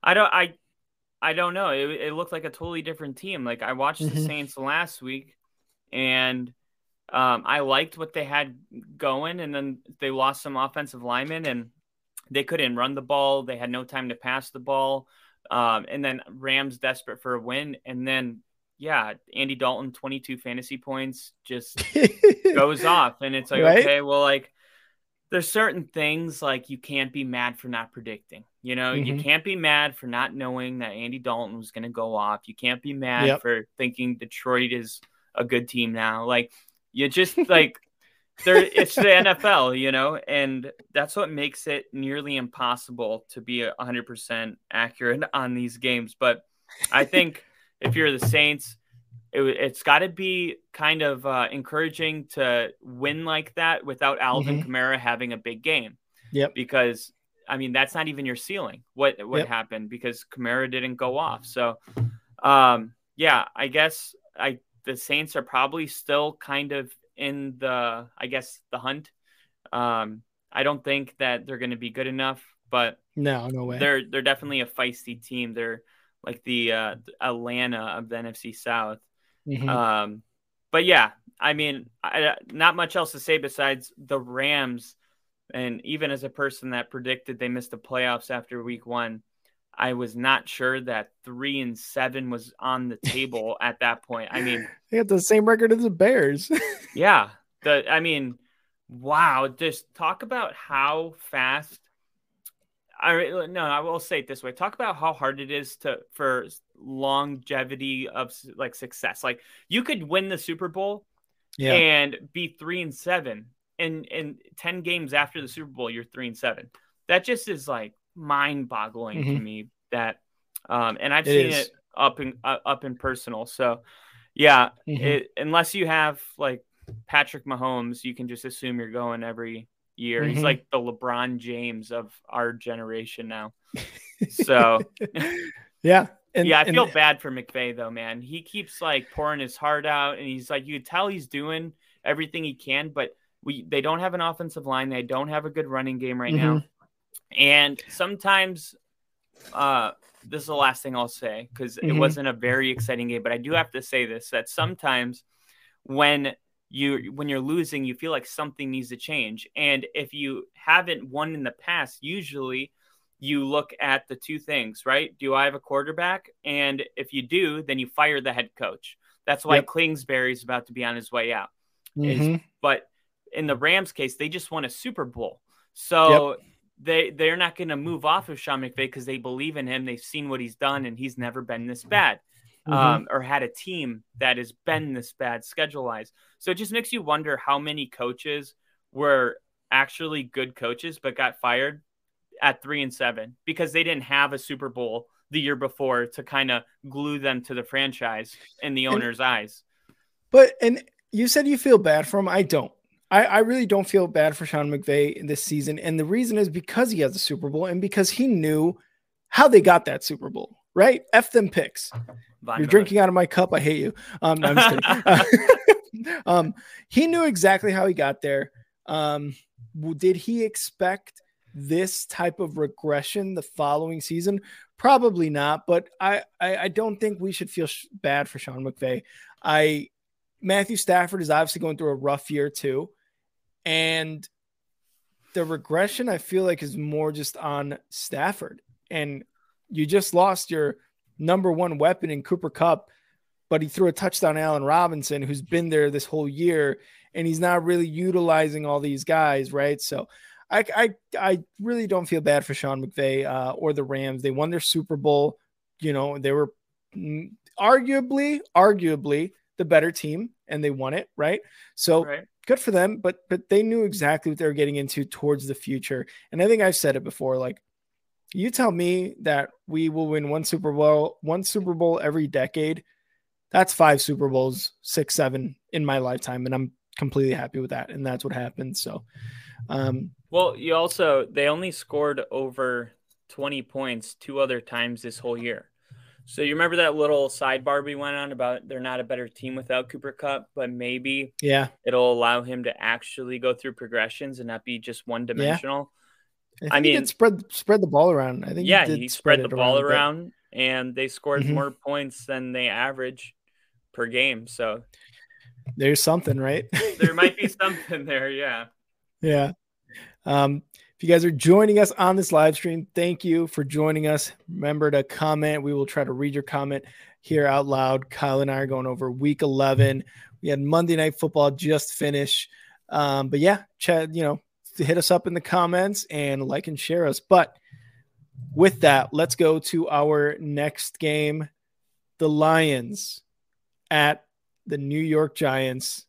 I don't know. It looked like a totally different team. Like I watched the Saints last week and I liked what they had going, and then they lost some offensive linemen and they couldn't run the ball. They had no time to pass the ball. And then Rams desperate for a win. And then, yeah, Andy Dalton, 22 fantasy points, just goes off. And it's like, right? Okay, well, like there's certain things like you can't be mad for not predicting. You know, you can't be mad for not knowing that Andy Dalton was going to go off. You can't be mad for thinking Detroit is a good team now. Like, you just, like, it's the NFL, you know, and that's what makes it nearly impossible to be 100% accurate on these games. But I think if you're the Saints, it's got to be kind of encouraging to win like that without Alvin Kamara having a big game. Yep. Because – I mean, that's not even your ceiling. What happened, because Kamara didn't go off. So, I guess the Saints are probably still kind of in the hunt. I don't think that they're going to be good enough, but no way. They're definitely a feisty team. They're like the Atlanta of the NFC South. But yeah, I mean, not much else to say besides the Rams. And even as a person that predicted they missed the playoffs after week one, I was not sure that 3-7 was on the table at that point. I mean, they had the same record as the Bears. Yeah. Wow. Just talk about how fast. I will say it this way. Talk about how hard it is for longevity of like success. Like you could win the Super Bowl and be 3-7. And 10 games after the Super Bowl, you're 3-7. That just is like mind boggling to me that, and I've seen it up in personal. So yeah, unless you have like Patrick Mahomes, you can just assume you're going every year. He's like the LeBron James of our generation now. So yeah. I feel bad for McVay though, man. He keeps like pouring his heart out and he's like, you could tell he's doing everything he can, but they don't have an offensive line. They don't have a good running game right now. And sometimes this is the last thing I'll say because it wasn't a very exciting game, but I do have to say this, that sometimes when you're losing, you feel like something needs to change. And if you haven't won in the past, usually you look at the two things, right? Do I have a quarterback? And if you do, then you fire the head coach. That's why Kingsbury's about to be on his way out. Mm-hmm. But in the Rams case, they just won a Super Bowl. So they're not going to move off of Sean McVay because they believe in him. They've seen what he's done, and he's never been this bad or had a team that has been this bad schedule-wise. So it just makes you wonder how many coaches were actually good coaches but got fired at 3-7 because they didn't have a Super Bowl the year before to kind of glue them to the franchise in the owner's eyes. But, and you said you feel bad for him. I don't. I really don't feel bad for Sean McVay in this season. And the reason is because he has the Super Bowl and because he knew how they got that Super Bowl, right? F them picks. You're drinking out of my cup. I hate you. No, I'm just kidding. He knew exactly how he got there. Did he expect this type of regression the following season? Probably not, but I don't think we should feel bad for Sean McVay. Matthew Stafford is obviously going through a rough year too. And the regression, I feel like, is more just on Stafford. And you just lost your number one weapon in Cooper Kupp, but he threw a touchdown to Allen Robinson, who's been there this whole year, and he's not really utilizing all these guys, right? So I really don't feel bad for Sean McVay or the Rams. They won their Super Bowl. You know, they were arguably the better team, and they won it, right? So good for them, but they knew exactly what they were getting into towards the future. And I think I've said it before, like, you tell me that we will win one Super Bowl every decade. That's 5 Super Bowls, 6, 7 in my lifetime, and I'm completely happy with that. And that's what happened. So, well, you also, they only scored over 20 points 2 other times this whole year. So you remember that little sidebar we went on about they're not a better team without Cooper Kupp, but maybe it'll allow him to actually go through progressions and not be just one dimensional. Yeah. I mean, spread the ball around. I think he spread the ball around, and they scored more points than they average per game. So there's something, right? There might be something there. Yeah. Yeah. If you guys are joining us on this live stream, thank you for joining us. Remember to comment. We will try to read your comment here out loud. Kyle and I are going over week 11. We had Monday Night Football just finish. But yeah, Chad, you know, hit us up in the comments and like and share us. But with that, let's go to our next game. The Lions at the New York Giants.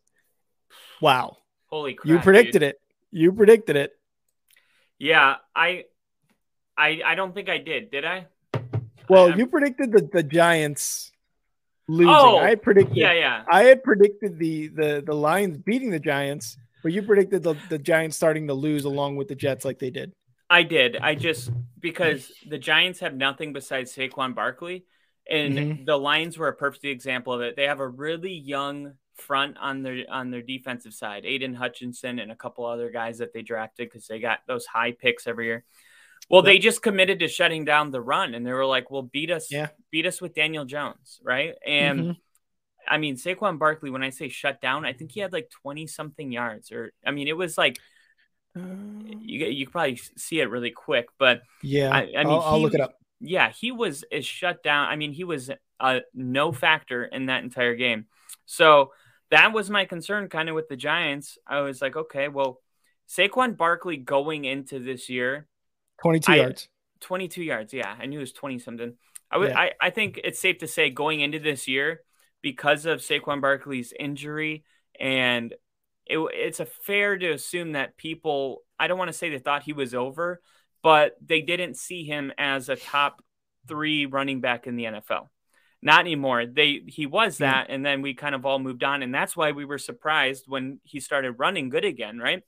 Wow. Holy crap. You predicted it. You predicted it. Yeah, I don't think I did. Did I? Well, you predicted the Giants losing. Oh, I predicted. Yeah. I had predicted the Lions beating the Giants, but you predicted the Giants starting to lose along with the Jets like they did. I did. I just, because the Giants have nothing besides Saquon Barkley, and the Lions were a perfect example of it. They have a really young front on their defensive side, Aiden Hutchinson and a couple other guys that they drafted because they got those high picks every year. Well, they just committed to shutting down the run, and they were like, well, beat us with Daniel Jones, right? And I mean, Saquon Barkley, when I say shut down, I think he had like 20 something yards, or I mean, it was like you probably see it really quick, but I'll look it up. Yeah, he was shut down. I mean, he was no factor in that entire game. So that was my concern kind of with the Giants. I was like, okay, well, Saquon Barkley going into this year. 22 yards, yeah. I knew it was 20-something. I think it's safe to say going into this year, because of Saquon Barkley's injury, and it's a fair to assume that people, I don't want to say they thought he was over, but they didn't see him as a top 3 running back in the NFL. Not anymore. He was that, and then we kind of all moved on, and that's why we were surprised when he started running good again, right?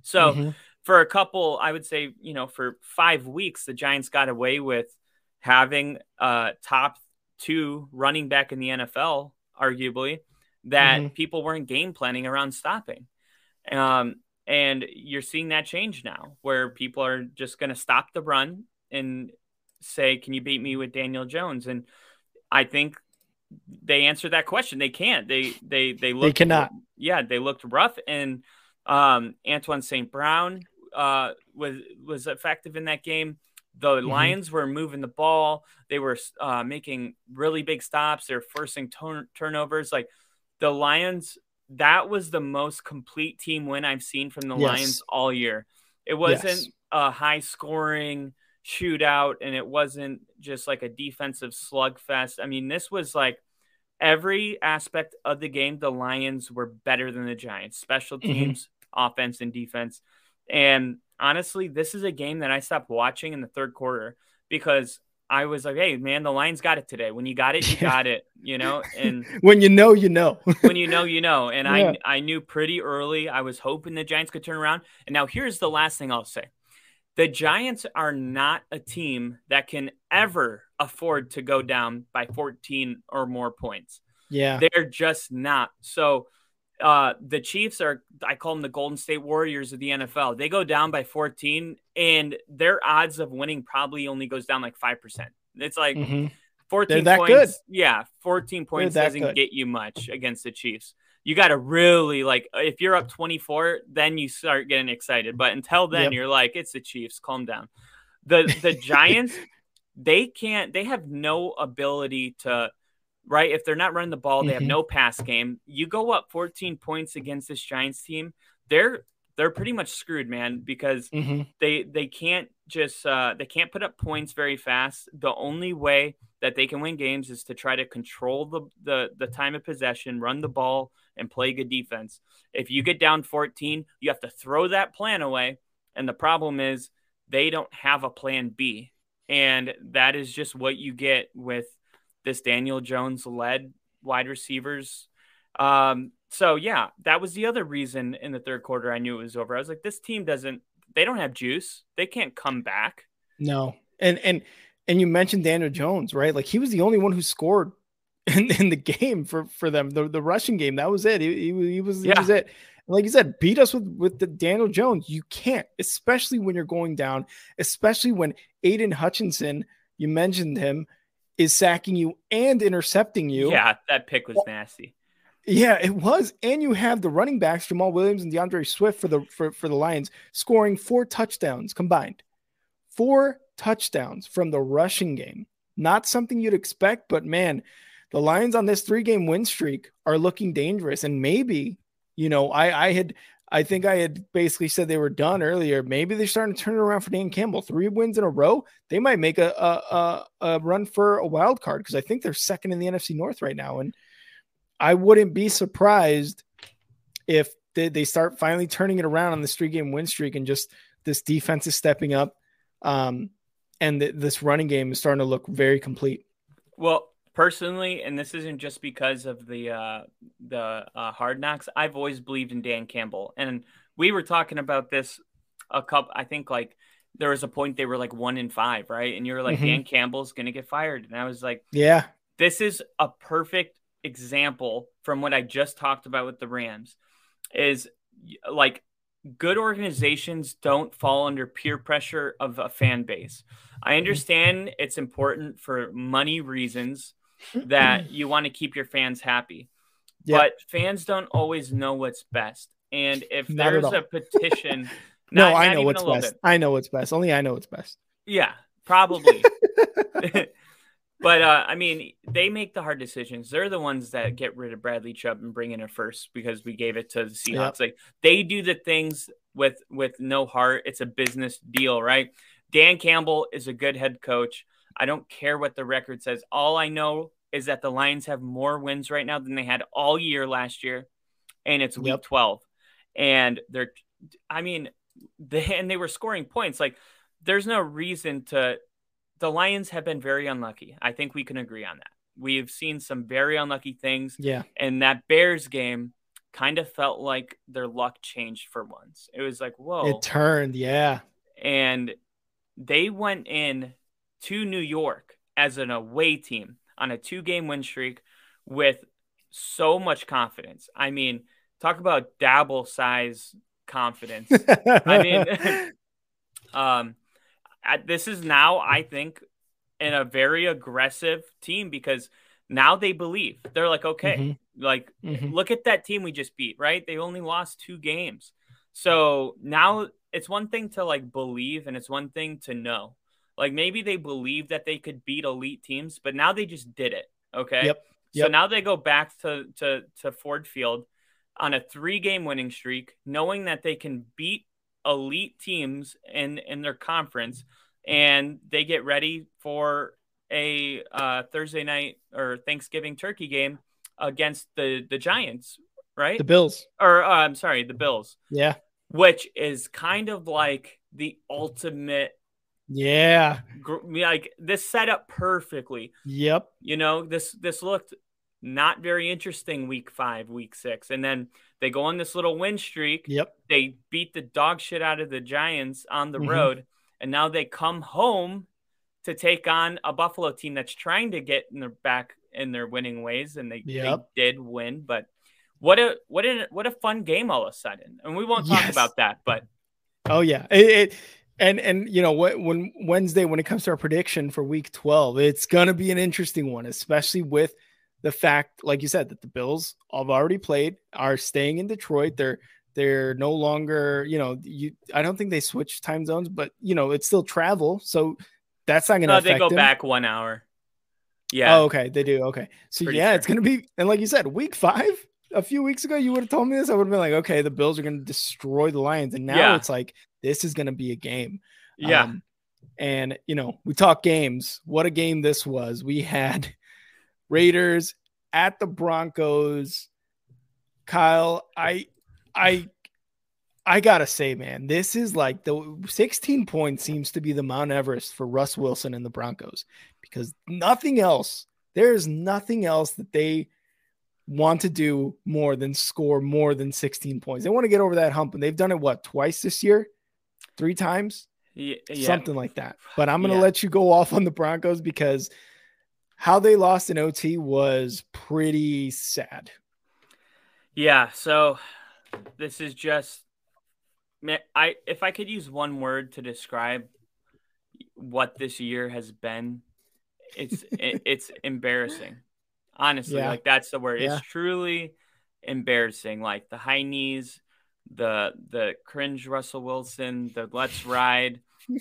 So for a couple, I would say, you know, for 5 weeks, the Giants got away with having top 2 running back in the NFL, arguably, that people weren't game planning around stopping. And you're seeing that change now, where people are just going to stop the run and say, can you beat me with Daniel Jones? And I think they answered that question. They can't. They looked, they cannot. Yeah, they looked rough. And Antoine St. Brown was effective in that game. The Lions were moving the ball. They were making really big stops. They're forcing turnovers. Like the Lions, that was the most complete team win I've seen from the Lions all year. It wasn't a high scoring shootout, and it wasn't just like a defensive slugfest. I mean, this was like every aspect of the game. The Lions were better than the Giants, special teams, offense, and defense. And honestly, this is a game that I stopped watching in the third quarter because I was like, hey, man, the Lions got it today. When you got it, you got it, you know? And when you know, you know. When you know, you know. And I knew pretty early. I was hoping the Giants could turn around. And now here's the last thing I'll say. The Giants are not a team that can ever afford to go down by 14 or more points. Yeah. They're just not. So the Chiefs are, I call them the Golden State Warriors of the NFL. They go down by 14 and their odds of winning probably only goes down like 5%. It's like 14 points. Good. Yeah. 14 points doesn't get you much against the Chiefs. You got to really, like, if you're up 24, then you start getting excited. But until then, you're like, it's the Chiefs. Calm down. The Giants, they have no ability to, right? If they're not running the ball, they have no pass game. You go up 14 points against this Giants team, they're pretty much screwed, man, because they can't just they can't put up points very fast. The only way that they can win games is to try to control the time of possession, run the ball, and play good defense. If you get down 14, you have to throw that plan away. And the problem is they don't have a plan B. And that is just what you get with this Daniel Jones-led wide receivers. So, yeah, that was the other reason in the third quarter I knew it was over. I was like, this team they don't have juice. They can't come back. No. And you mentioned Daniel Jones, right? Like, he was the only one who scored in the game for them. The rushing game, that was it. He was it. Like you said, beat us with the Daniel Jones. You can't, especially when you're going down, especially when Aiden Hutchinson, you mentioned him, is sacking you and intercepting you. Yeah, that pick was nasty. Yeah, it was. And you have the running backs, Jamal Williams and DeAndre Swift for the Lions, scoring 4 touchdowns combined. 4 touchdowns from the rushing game. Not something you'd expect, but man, the Lions on this 3-game win streak are looking dangerous. And maybe, you know, I think I had basically said they were done earlier. Maybe they're starting to turn it around for Dan Campbell. 3 wins in a row. They might make a run for a wild card because I think they're second in the NFC North right now. And I wouldn't be surprised if they start finally turning it around on this 3-game win streak and just this defense is stepping up. And this running game is starting to look very complete. Well, personally, and this isn't just because of the Hard Knocks, I've always believed in Dan Campbell. And we were talking about this I think like there was a point they were like 1-5, right? And you were like, Dan Campbell's going to get fired. And I was like, yeah, this is a perfect example from what I just talked about with the Rams is like good organizations don't fall under peer pressure of a fan base. I understand it's important for money reasons that you want to keep your fans happy, but fans don't always know what's best. And if there's a petition, I know what's best. I know what's best. Only I know what's best. Yeah, probably. But I mean, they make the hard decisions. They're the ones that get rid of Bradley Chubb and bring in a first because we gave it to the Seahawks. Yep. Like they do the things with no heart. It's a business deal, right? Dan Campbell is a good head coach. I don't care what the record says. All I know is that the Lions have more wins right now than they had all year last year, and it's week 12. And they were scoring points. Like there's no reason to. The Lions have been very unlucky. I think we can agree on that. We have seen some very unlucky things. Yeah. And that Bears game kind of felt like their luck changed for once. It was like, whoa. It turned, yeah. And they went in to New York as an away team on a 2-game win streak with so much confidence. I mean, talk about dabble size confidence. I mean, this is now, I think, in a very aggressive team because Now they believe. They're like, okay, look at that team we just beat, right? They only lost 2 games. So now it's one thing to like believe and it's one thing to know. Like maybe they believed that they could beat elite teams, but now they just did it. Okay. Yep. So now they go back to Ford Field on a 3-game winning streak, knowing that they can beat elite teams in their conference, and they get ready for a Thursday night or Thanksgiving turkey game against the Giants, right? The Bills. Or I'm sorry, the Bills. Yeah. Which is kind of like the ultimate. Yeah. Like this set up perfectly. Yep. You know, this looked not very interesting week 5, week 6. And then they go on this little win streak. Yep. They beat the dog shit out of the Giants on the road. And now they come home to take on a Buffalo team that's trying to get in their back in their winning ways. And they did win, but what a fun game all of a sudden. And we won't talk about that, but. Oh yeah. And you know what, when Wednesday, when it comes to our prediction for week 12, it's going to be an interesting one, especially with the fact, like you said, that the Bills have already played, are staying in Detroit. They're no longer, you know, I don't think they switched time zones, but you know, it's still travel. So that's not going to affect them. They go back 1 hour. Yeah. Oh, okay. They do. Okay. So Pretty fair. It's going to be, and like you said, week 5, a few weeks ago, you would have told me this. I would have been like, okay, the Bills are going to destroy the Lions. And now it's like, this is going to be a game. Yeah. And, you know, we talk games. What a game this was. We had Raiders at the Broncos. Kyle, I got to say, man, this is like the 16 points seems to be the Mount Everest for Russ Wilson and the Broncos, because nothing else. There is nothing else that they want to do more than score more than 16 points. They want to get over that hump, and they've done it, what, twice this year? 3 times? Yeah. Something like that. But I'm going to let you go off on the Broncos, because how they lost in OT was pretty sad. Yeah, so this is just – if I could use one word to describe what this year has been, it's embarrassing. Honestly, like that's the word. It's truly embarrassing. Like the high knees, the cringe Russell Wilson, the let's ride.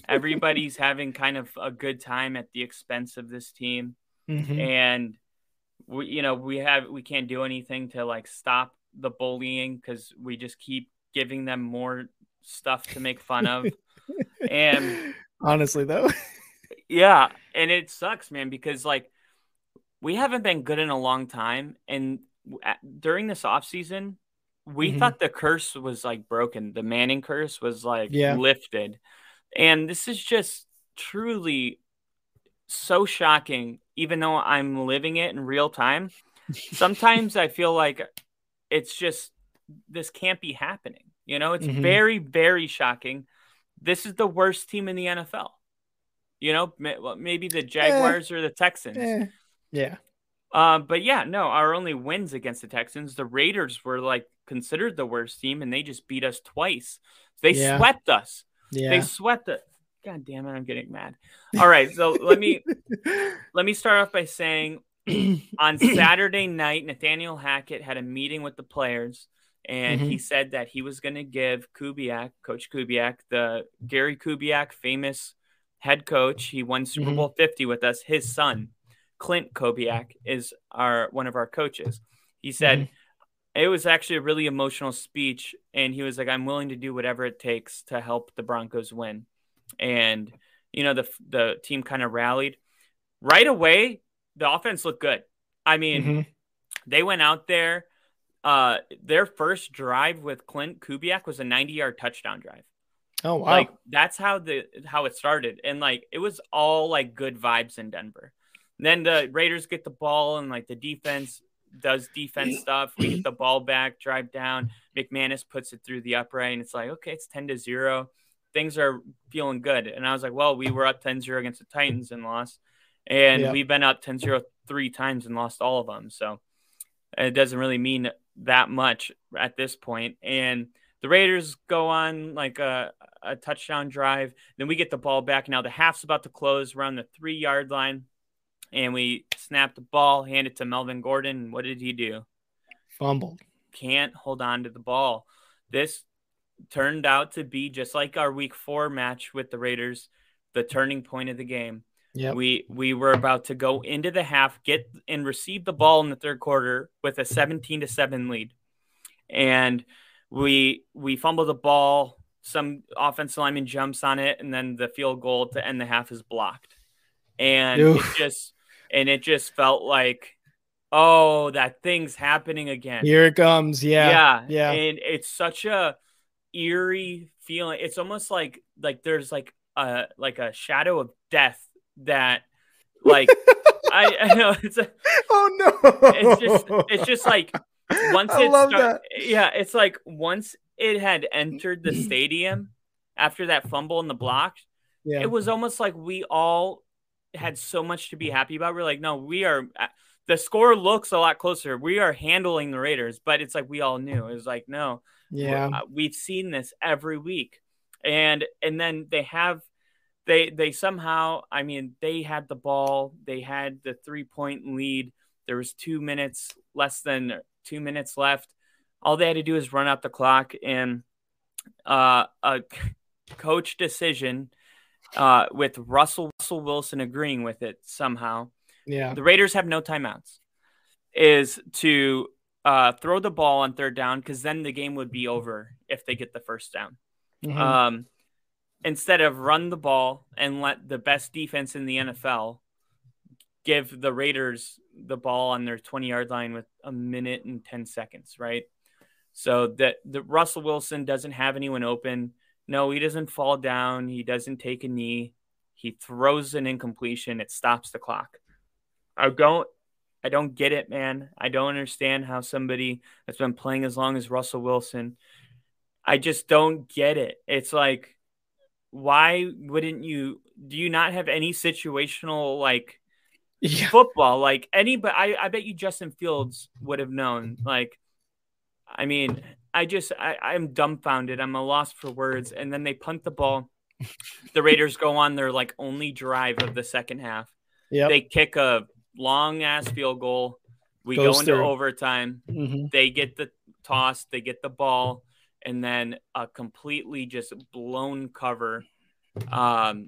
Everybody's having kind of a good time at the expense of this team. And we, you know, we can't do anything to like stop the bullying, because we just keep giving them more stuff to make fun of. And honestly though. Yeah. And it sucks, man, because like, we haven't been good in a long time, and during this offseason, we thought the curse was, like, broken. The Manning curse was, like, lifted. And this is just truly so shocking, even though I'm living it in real time. Sometimes I feel like it's just this can't be happening. You know, it's very, very shocking. This is the worst team in the NFL. You know, maybe the Jaguars or the Texans. Yeah. But yeah, no, our only wins against the Texans, the Raiders were like considered the worst team, and they just beat us twice. They swept us. Yeah. They swept us. God damn it. I'm getting mad. All right. So let me start off by saying on Saturday night, Nathaniel Hackett had a meeting with the players, and he said that he was going to give Coach Kubiak, the Gary Kubiak, famous head coach. He won Super Bowl 50 with us. His son, Clint Kubiak, is one of our coaches. He said it was actually a really emotional speech, and he was like, I'm willing to do whatever it takes to help the Broncos win. And, you know, the team kind of rallied. Right away, the offense looked good. I mean, they went out there. Their first drive with Clint Kubiak was a 90-yard touchdown drive. Oh, wow. Like, that's how it started. And, like, it was all, like, good vibes in Denver. Then the Raiders get the ball, and like the defense does defense stuff. We get the ball back, drive down. McManus puts it through the upright, and it's like, okay, it's 10-0. Things are feeling good. And I was like, well, we were up 10-0 against the Titans and lost. And we've been up 10-0 3 times and lost all of them. So it doesn't really mean that much at this point. And the Raiders go on like a touchdown drive. Then we get the ball back. Now the half's about to close around the 3-yard line. and we snapped the ball, handed it to Melvin Gordon. What did he do? Fumbled. Can't hold on to the ball. This turned out to be just like our week 4 match with the Raiders, the turning point of the game. Yep. We were about to go into the half, get and receive the ball in the third quarter with a 17-7 lead. And we fumble the ball. Some offensive lineman jumps on it, and then the field goal to end the half is blocked. And it just felt like, oh, that thing's happening again. Here it comes. Yeah. And it's such a eerie feeling. It's almost like there's like a shadow of death that like I know it's a, oh no. It's just like once it started, yeah, it's like once it had entered the stadium after that fumble in the block, yeah, it was almost like we all had so much to be happy about. We're like, no, we are. The score looks a lot closer. We are handling the Raiders, but it's like we all knew. It was like, no, yeah, we've seen this every week, and then they somehow. I mean, they had the ball. They had the 3-point lead. There was 2 minutes less than 2 minutes left. All they had to do is run out the clock, and a coach decision with Russell Wilson agreeing with it somehow. Yeah, the Raiders have no timeouts, is to throw the ball on third down, because then the game would be over if they get the first down. Mm-hmm. Instead of run the ball and let the best defense in the NFL give the Raiders the ball on their 20-yard line with 1 minute and 10 seconds, right? So that Russell Wilson doesn't have anyone open. No, he doesn't fall down. He doesn't take a knee. He throws an incompletion. It stops the clock. I don't get it, man. I don't understand how somebody that's been playing as long as Russell Wilson, I just don't get it. It's like, why wouldn't you? Do you not have any situational football? Like anybody, I bet you Justin Fields would have known. Like, I mean, I'm dumbfounded. I'm a loss for words. And then they punt the ball. The Raiders go on their only drive of the second half. Yep. They kick a long ass field goal. We go into overtime. Mm-hmm. They get the toss. They get the ball. And then a completely just blown cover. They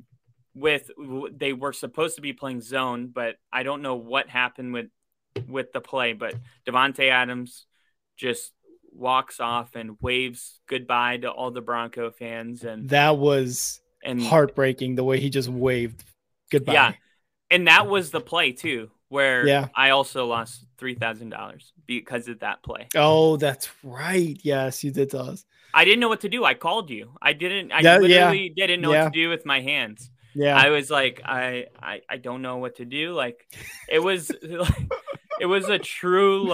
were supposed to be playing zone, but I don't know what happened with the play. But Devontae Adams just walks off and waves goodbye to all the Bronco fans, and that was heartbreaking the way he just waved goodbye. Yeah, and that was the play too, where I also lost $3,000 because of that play. Oh, that's right. Yes, you did tell us. I didn't know what to do. I called you. I literally didn't know what to do with my hands. Yeah, I was like, I don't know what to do. Like, it was a true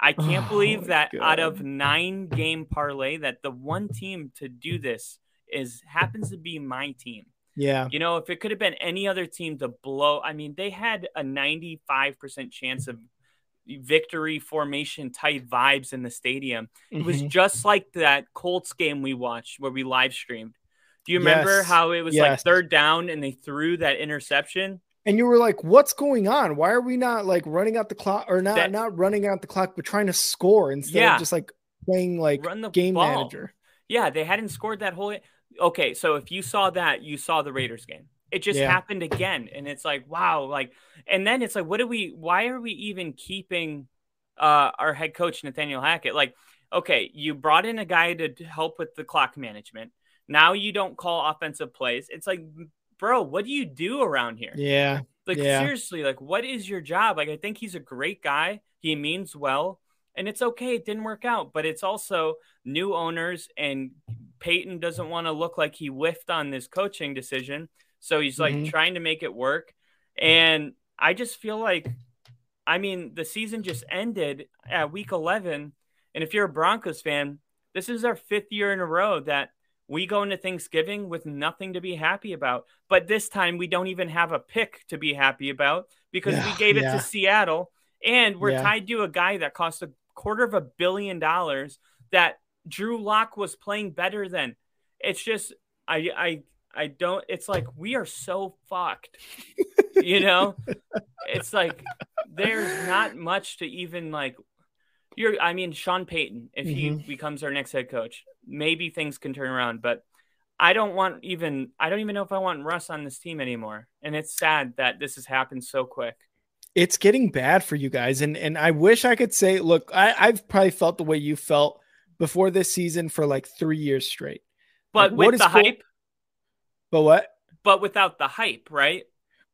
I can't believe that out of 9-game parlay, that the one team to do this happens to be my team. Yeah. You know, if it could have been any other team to blow, I mean, they had a 95% chance of victory formation type vibes in the stadium. Mm-hmm. It was just like that Colts game we watched where we live streamed. Do you remember how it was third down and they threw that interception? And you were like, what's going on? Why are we not running out the clock, or not running out the clock, but trying to score instead of just playing run the game ball. Manager? Yeah, they hadn't scored that whole. Okay, so if you saw that, you saw the Raiders game. It just happened again. And it's like, wow. And then it's like, why are we even keeping our head coach, Nathaniel Hackett? Okay, you brought in a guy to help with the clock management. Now you don't call offensive plays. It's like, bro, what do you do around here? Yeah. Seriously, what is your job? I think he's a great guy. He means well, and it's okay. It didn't work out, but it's also new owners, and Peyton doesn't want to look like he whiffed on this coaching decision. So he's trying to make it work. And I just feel the season just ended at week 11. And if you're a Broncos fan, this is our 5th year in a row that we go into Thanksgiving with nothing to be happy about, but this time we don't even have a pick to be happy about, because we gave it to Seattle, and we're tied to a guy that cost $250 million that Drew Lock was playing better than. It's just, I don't, it's like, we are so fucked. You know, it's like there's not much to even like. I mean, Sean Payton, if he becomes our next head coach, maybe things can turn around. But I don't even know if I want Russ on this team anymore. And it's sad that this has happened so quick. It's getting bad for you guys. And I wish I could say, look, I've probably felt the way you felt before this season for like 3 years straight. But like, with the hype? But what? But without the hype, right?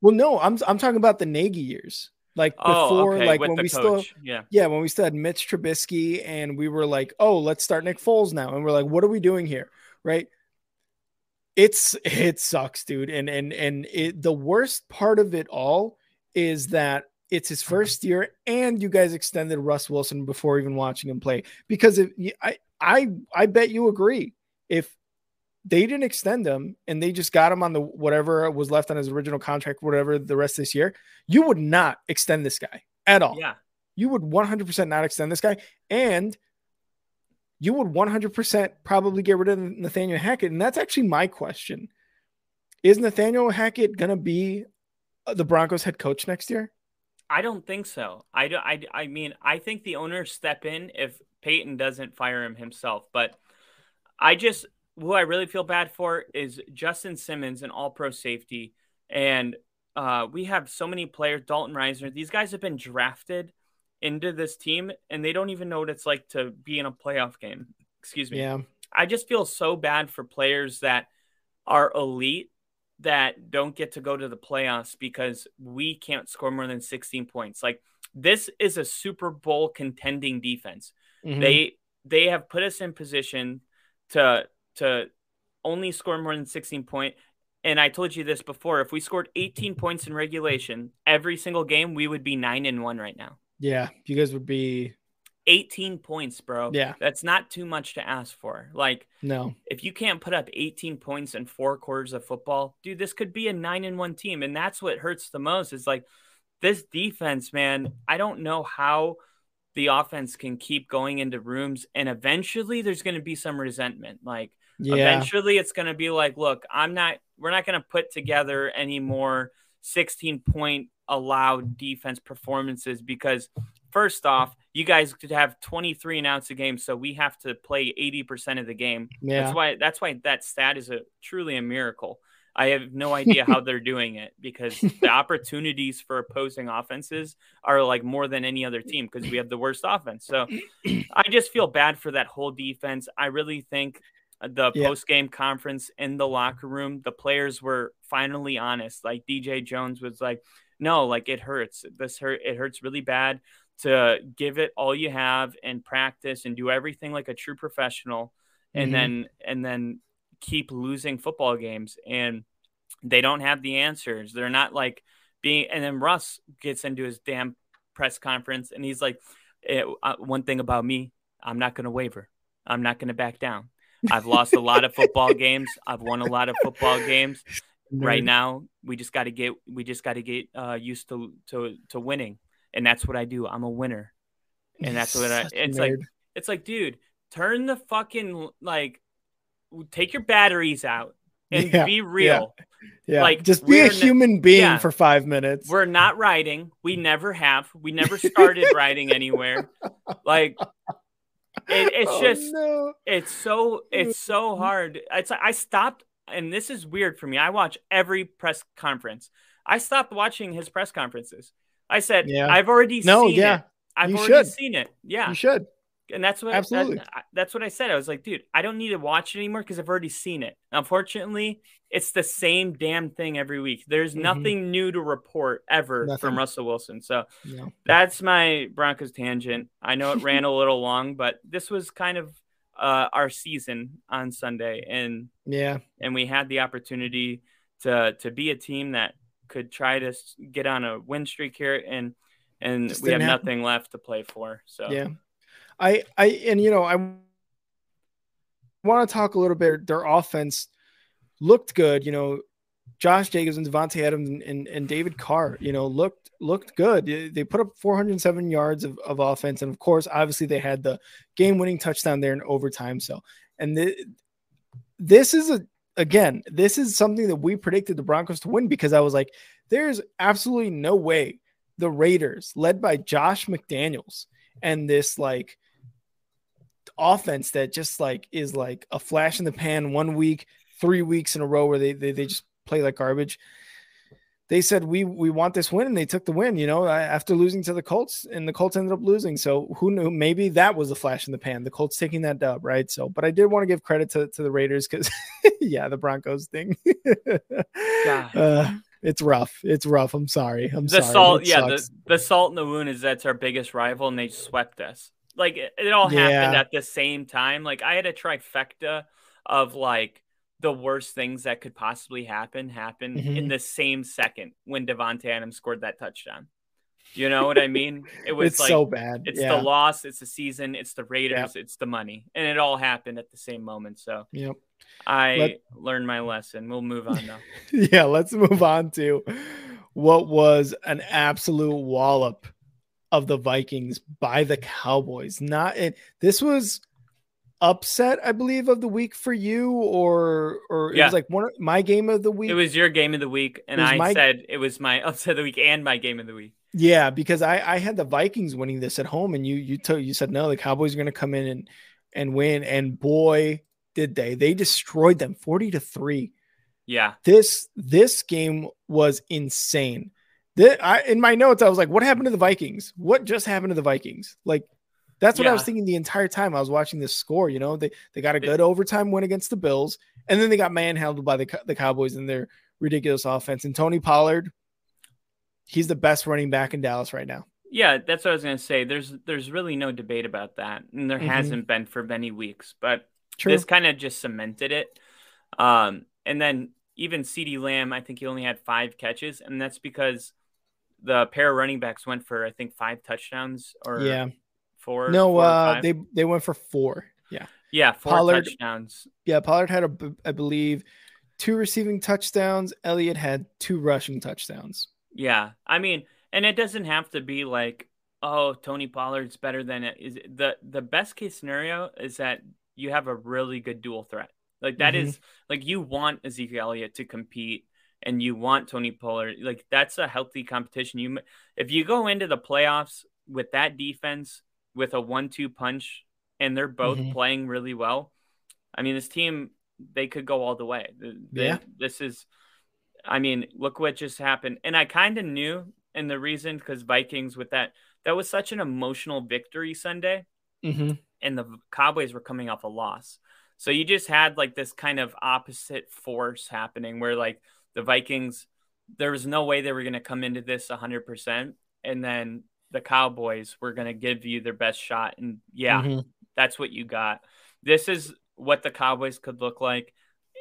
Well, no, I'm talking about the Nagy years. Like before, like when we still, when we still had Mitch Trubisky and we were like, oh, let's start Nick Foles now. And we're like, what are we doing here? Right. It sucks, dude. And the worst part of it all is that it's his first year and you guys extended Russ Wilson before even watching him play, because if I bet you agree, if they didn't extend him and they just got him on the whatever was left on his original contract, whatever the rest of this year, you would not extend this guy at all. Yeah. You would 100% not extend this guy. And you would 100% probably get rid of Nathaniel Hackett. And that's actually my question. Is Nathaniel Hackett going to be the Broncos head coach next year? I don't think so. I mean, I think the owners step in if Peyton doesn't fire him himself, but who I really feel bad for is Justin Simmons, an all-pro safety. And we have so many players, Dalton Reisner. These guys have been drafted into this team, and they don't even know what it's like to be in a playoff game. Excuse me. Yeah. I just feel so bad for players that are elite that don't get to go to the playoffs because we can't score more than 16 points. Like, this is a Super Bowl contending defense. Mm-hmm. They have put us in position to only score more than 16 points. And I told you this before, if we scored 18 points in regulation every single game, we would be 9-1 right now. Yeah. You guys would be 18 points, bro. Yeah. That's not too much to ask for. Like, no, if you can't put up 18 points in 4 quarters of football, dude, this could be a 9-1 team. And that's what hurts the most. It's like this defense, man, I don't know how the offense can keep going into rooms, and eventually there's going to be some resentment. Like, eventually it's going to be like, look, we're not going to put together any more 16 point allowed defense performances, because first off, you guys could have 23 and outs a game. So we have to play 80% of the game. Yeah. That's why that stat is truly a miracle. I have no idea how they're doing it, because the opportunities for opposing offenses are like more than any other team, because we have the worst offense. So I just feel bad for that whole defense. I really think the post-game conference in the locker room, the players were finally honest. Like DJ Jones was like, no, like it hurts. It hurts really bad to give it all you have and practice and do everything like a true professional. And then keep losing football games, and they don't have the answers. They're not like being, and then Russ gets into his damn press conference and he's like, one thing about me, I'm not going to waver. I'm not going to back down. I've lost a lot of football games. I've won a lot of football games. Right now, we just got to get used to winning. And that's what I do. I'm a winner. And that's what it's like, dude, turn the fucking, like, take your batteries out and be real. Yeah. Like, just be a human being for 5 minutes. We're not riding. We never have. We never started riding anywhere. Like, it's so hard. I stopped, and this is weird for me. I watch every press conference. I stopped watching his press conferences. I said, I've already seen it. I've already seen it. Yeah. You should. And that's what I said. I was like, dude, I don't need to watch it anymore because I've already seen it. Unfortunately, it's the same damn thing every week. There's nothing new to report ever from Russell Wilson. So that's my Broncos tangent. I know it ran a little long, but this was kind of our season on Sunday. And we had the opportunity to be a team that could try to get on a win streak here. And we have nothing left to play for. So, yeah. I want to talk a little bit. Their offense looked good. You know, Josh Jacobs and Devontae Adams and David Carr, you know, looked good. They put up 407 yards of offense. And of course, obviously they had the game winning touchdown there in overtime. So, and this is something that we predicted the Broncos to win, because I was like, There's absolutely no way the Raiders, led by Josh McDaniels and this like offense that just like is like a flash in the pan 1 week, 3 weeks in a row where they just play like garbage. They said, we want this win, and they took the win, you know, after losing to the Colts, and the Colts ended up losing. So who knew? Maybe that was a flash in the pan, the Colts taking that dub, right? So, but I did want to give credit to the Raiders because, yeah, the Broncos thing. It's rough. It's rough. I'm sorry. I'm sorry. The salt in the wound is that's our biggest rival, and they swept us. Like, it all happened at the same time. Like, I had a trifecta of, like, the worst things that could possibly happen mm-hmm. in the same second when Devontae Adams scored that touchdown. You know what I mean? It was it's like so bad. It's the loss. It's the season. It's the Raiders. It's the money. And it all happened at the same moment. So I learned my lesson. We'll move on now. Yeah. Let's move on to what was an absolute wallop of the Vikings by the Cowboys. This was upset, I believe, of the week for you, or it was like one of my game of the week. It was your game of the week, and I said it was my upset of the week and my game of the week. Yeah, because I had the Vikings winning this at home, and you said no, the Cowboys are going to come in and win, and boy did they destroyed them 40-3. Yeah, this game was insane. In my notes I was like, what happened to the Vikings? What just happened to the Vikings? Like, that's what I was thinking the entire time I was watching this score. You know, they got a good overtime win against the Bills, and then they got manhandled by the Cowboys in their ridiculous offense. And Tony Pollard, he's the best running back in Dallas right now. Yeah, that's what I was going to say. There's really no debate about that, and there mm-hmm. hasn't been for many weeks. But this kind of just cemented it. And then even CeeDee Lamb, I think he only had 5 catches, and that's because the pair of running backs went for, I think, 5 touchdowns or four, they went for 4. Yeah, 4 Pollard, touchdowns. Yeah, Pollard had I believe 2 receiving touchdowns. Elliott had 2 rushing touchdowns. Yeah, I mean, and it doesn't have to be like, oh, Tony Pollard's better than it is. The best case scenario is that you have a really good dual threat. Like that mm-hmm. is like you want Ezekiel Elliott to compete, and you want Tony Pollard. Like that's a healthy competition. If you go into the playoffs with that defense, with a 1-2 punch, and they're both mm-hmm. playing really well. I mean, this team, they could go all the way. Look what just happened. And I kind of knew, and the reason, because Vikings with that was such an emotional victory Sunday, mm-hmm. and the Cowboys were coming off a loss. So you just had like this kind of opposite force happening where like the Vikings, there was no way they were going to come into this 100%. And then the Cowboys were going to give you their best shot. And mm-hmm. that's what you got. This is what the Cowboys could look like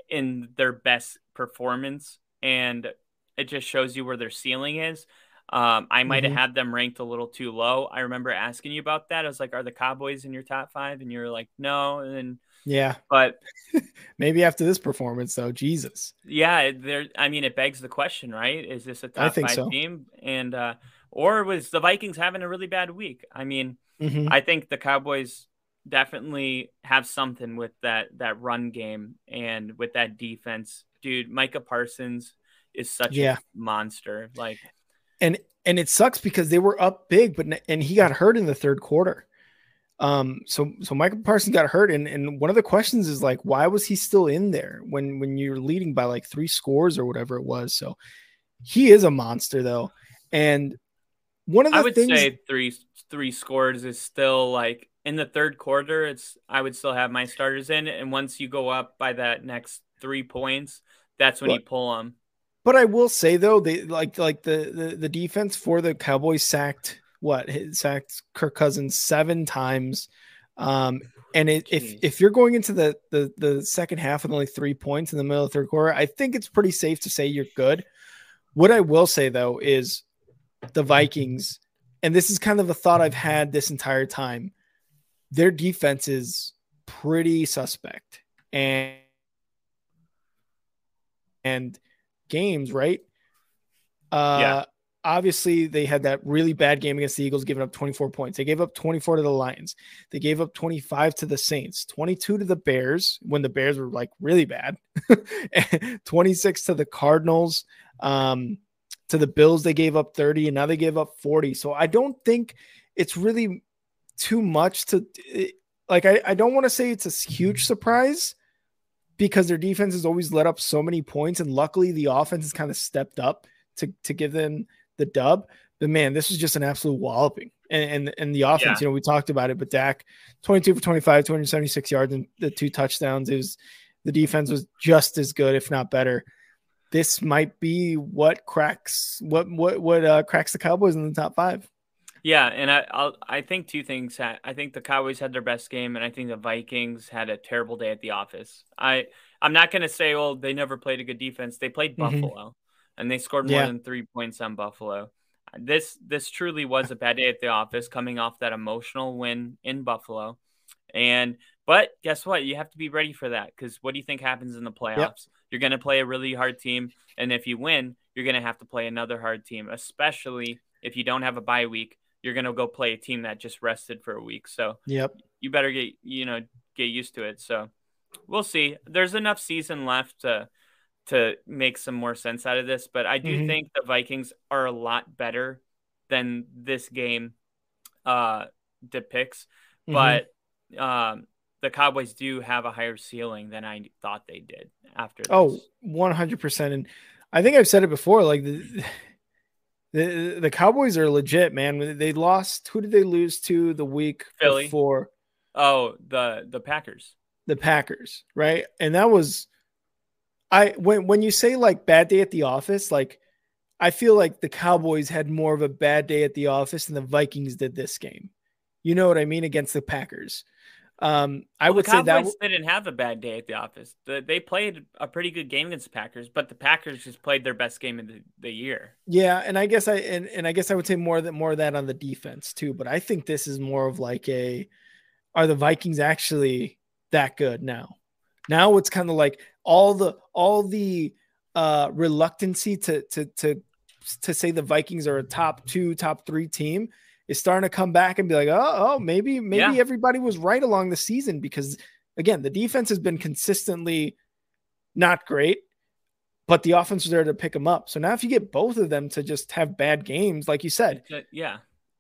in their best performance. And it just shows you where their ceiling is. I might've mm-hmm. had them ranked a little too low. I remember asking you about that. I was like, are the Cowboys in your top 5? And you were like, no. And then, but maybe after this performance though, Jesus. Yeah. It begs the question, right? Is this a top 5 team? And, or was the Vikings having a really bad week? I mean, mm-hmm. I think the Cowboys definitely have something with that run game and with that defense. Dude, Micah Parsons is such a monster. Like, and it sucks because they were up big, but he got hurt in the third quarter. So Micah Parsons got hurt, and one of the questions is like, why was he still in there when you're leading by like 3 scores or whatever it was? So he is a monster though, and I would say three scores is still like in the third quarter. I would still have my starters in, and once you go up by that next 3 points, that's when you pull them. But I will say though, they like the defense for the Cowboys sacked Kirk Cousins 7 times, and if you're going into the second half with only 3 points in the middle of the third quarter, I think it's pretty safe to say you're good. What I will say though is the Vikings, and this is kind of a thought I've had this entire time, their defense is pretty suspect, and games, right? Obviously they had that really bad game against the Eagles, giving up 24 points. They gave up 24 to the Lions. They gave up 25 to the Saints, 22 to the Bears when the Bears were like really bad, 26 to the Cardinals. to the Bills, they gave up 30, and now they gave up 40. So I don't think it's really too much to – like, I don't want to say it's a huge surprise because their defense has always let up so many points, and luckily the offense has kind of stepped up to give them the dub. But, man, this was just an absolute walloping. And the offense, we talked about it, but Dak, 22 for 25, 276 yards, and the 2 touchdowns. It was the defense was just as good, if not better. This might be what cracks cracks the Cowboys in the top 5. Yeah, and I think two things. I think the Cowboys had their best game, and I think the Vikings had a terrible day at the office. I'm not going to say, well, they never played a good defense. They played Buffalo, and they scored more than 3 points on Buffalo. This truly was a bad day at the office, coming off that emotional win in Buffalo. But guess what? You have to be ready for that, because what do you think happens in the playoffs? Yep. You're going to play a really hard team, and if you win, you're going to have to play another hard team, especially if you don't have a bye week. You're going to go play a team that just rested for a week. So you better get used to it. So we'll see. There's enough season left to make some more sense out of this, but I do think the Vikings are a lot better than this game depicts, but the Cowboys do have a higher ceiling than I thought they did after this. Oh, 100%. And I think I've said it before, like the Cowboys are legit, man. They lost. Who did they lose to the week Philly. Before? Oh, the Packers. The Packers, right? And that was when you say like bad day at the office, like I feel like the Cowboys had more of a bad day at the office than the Vikings did this game. You know what I mean? Against the Packers. I would say that they didn't have a bad day at the office. They played a pretty good game against the Packers, but the Packers just played their best game of the year. Yeah. And I guess I would say more of that on the defense too, but I think this is more of like are the Vikings actually that good now? Now it's kind of like all the reluctancy to say the Vikings are a top 2, top 3 team is starting to come back and be like, maybe everybody was right along the season, because again, the defense has been consistently not great, but the offense was there to pick them up. So now if you get both of them to just have bad games, like you said,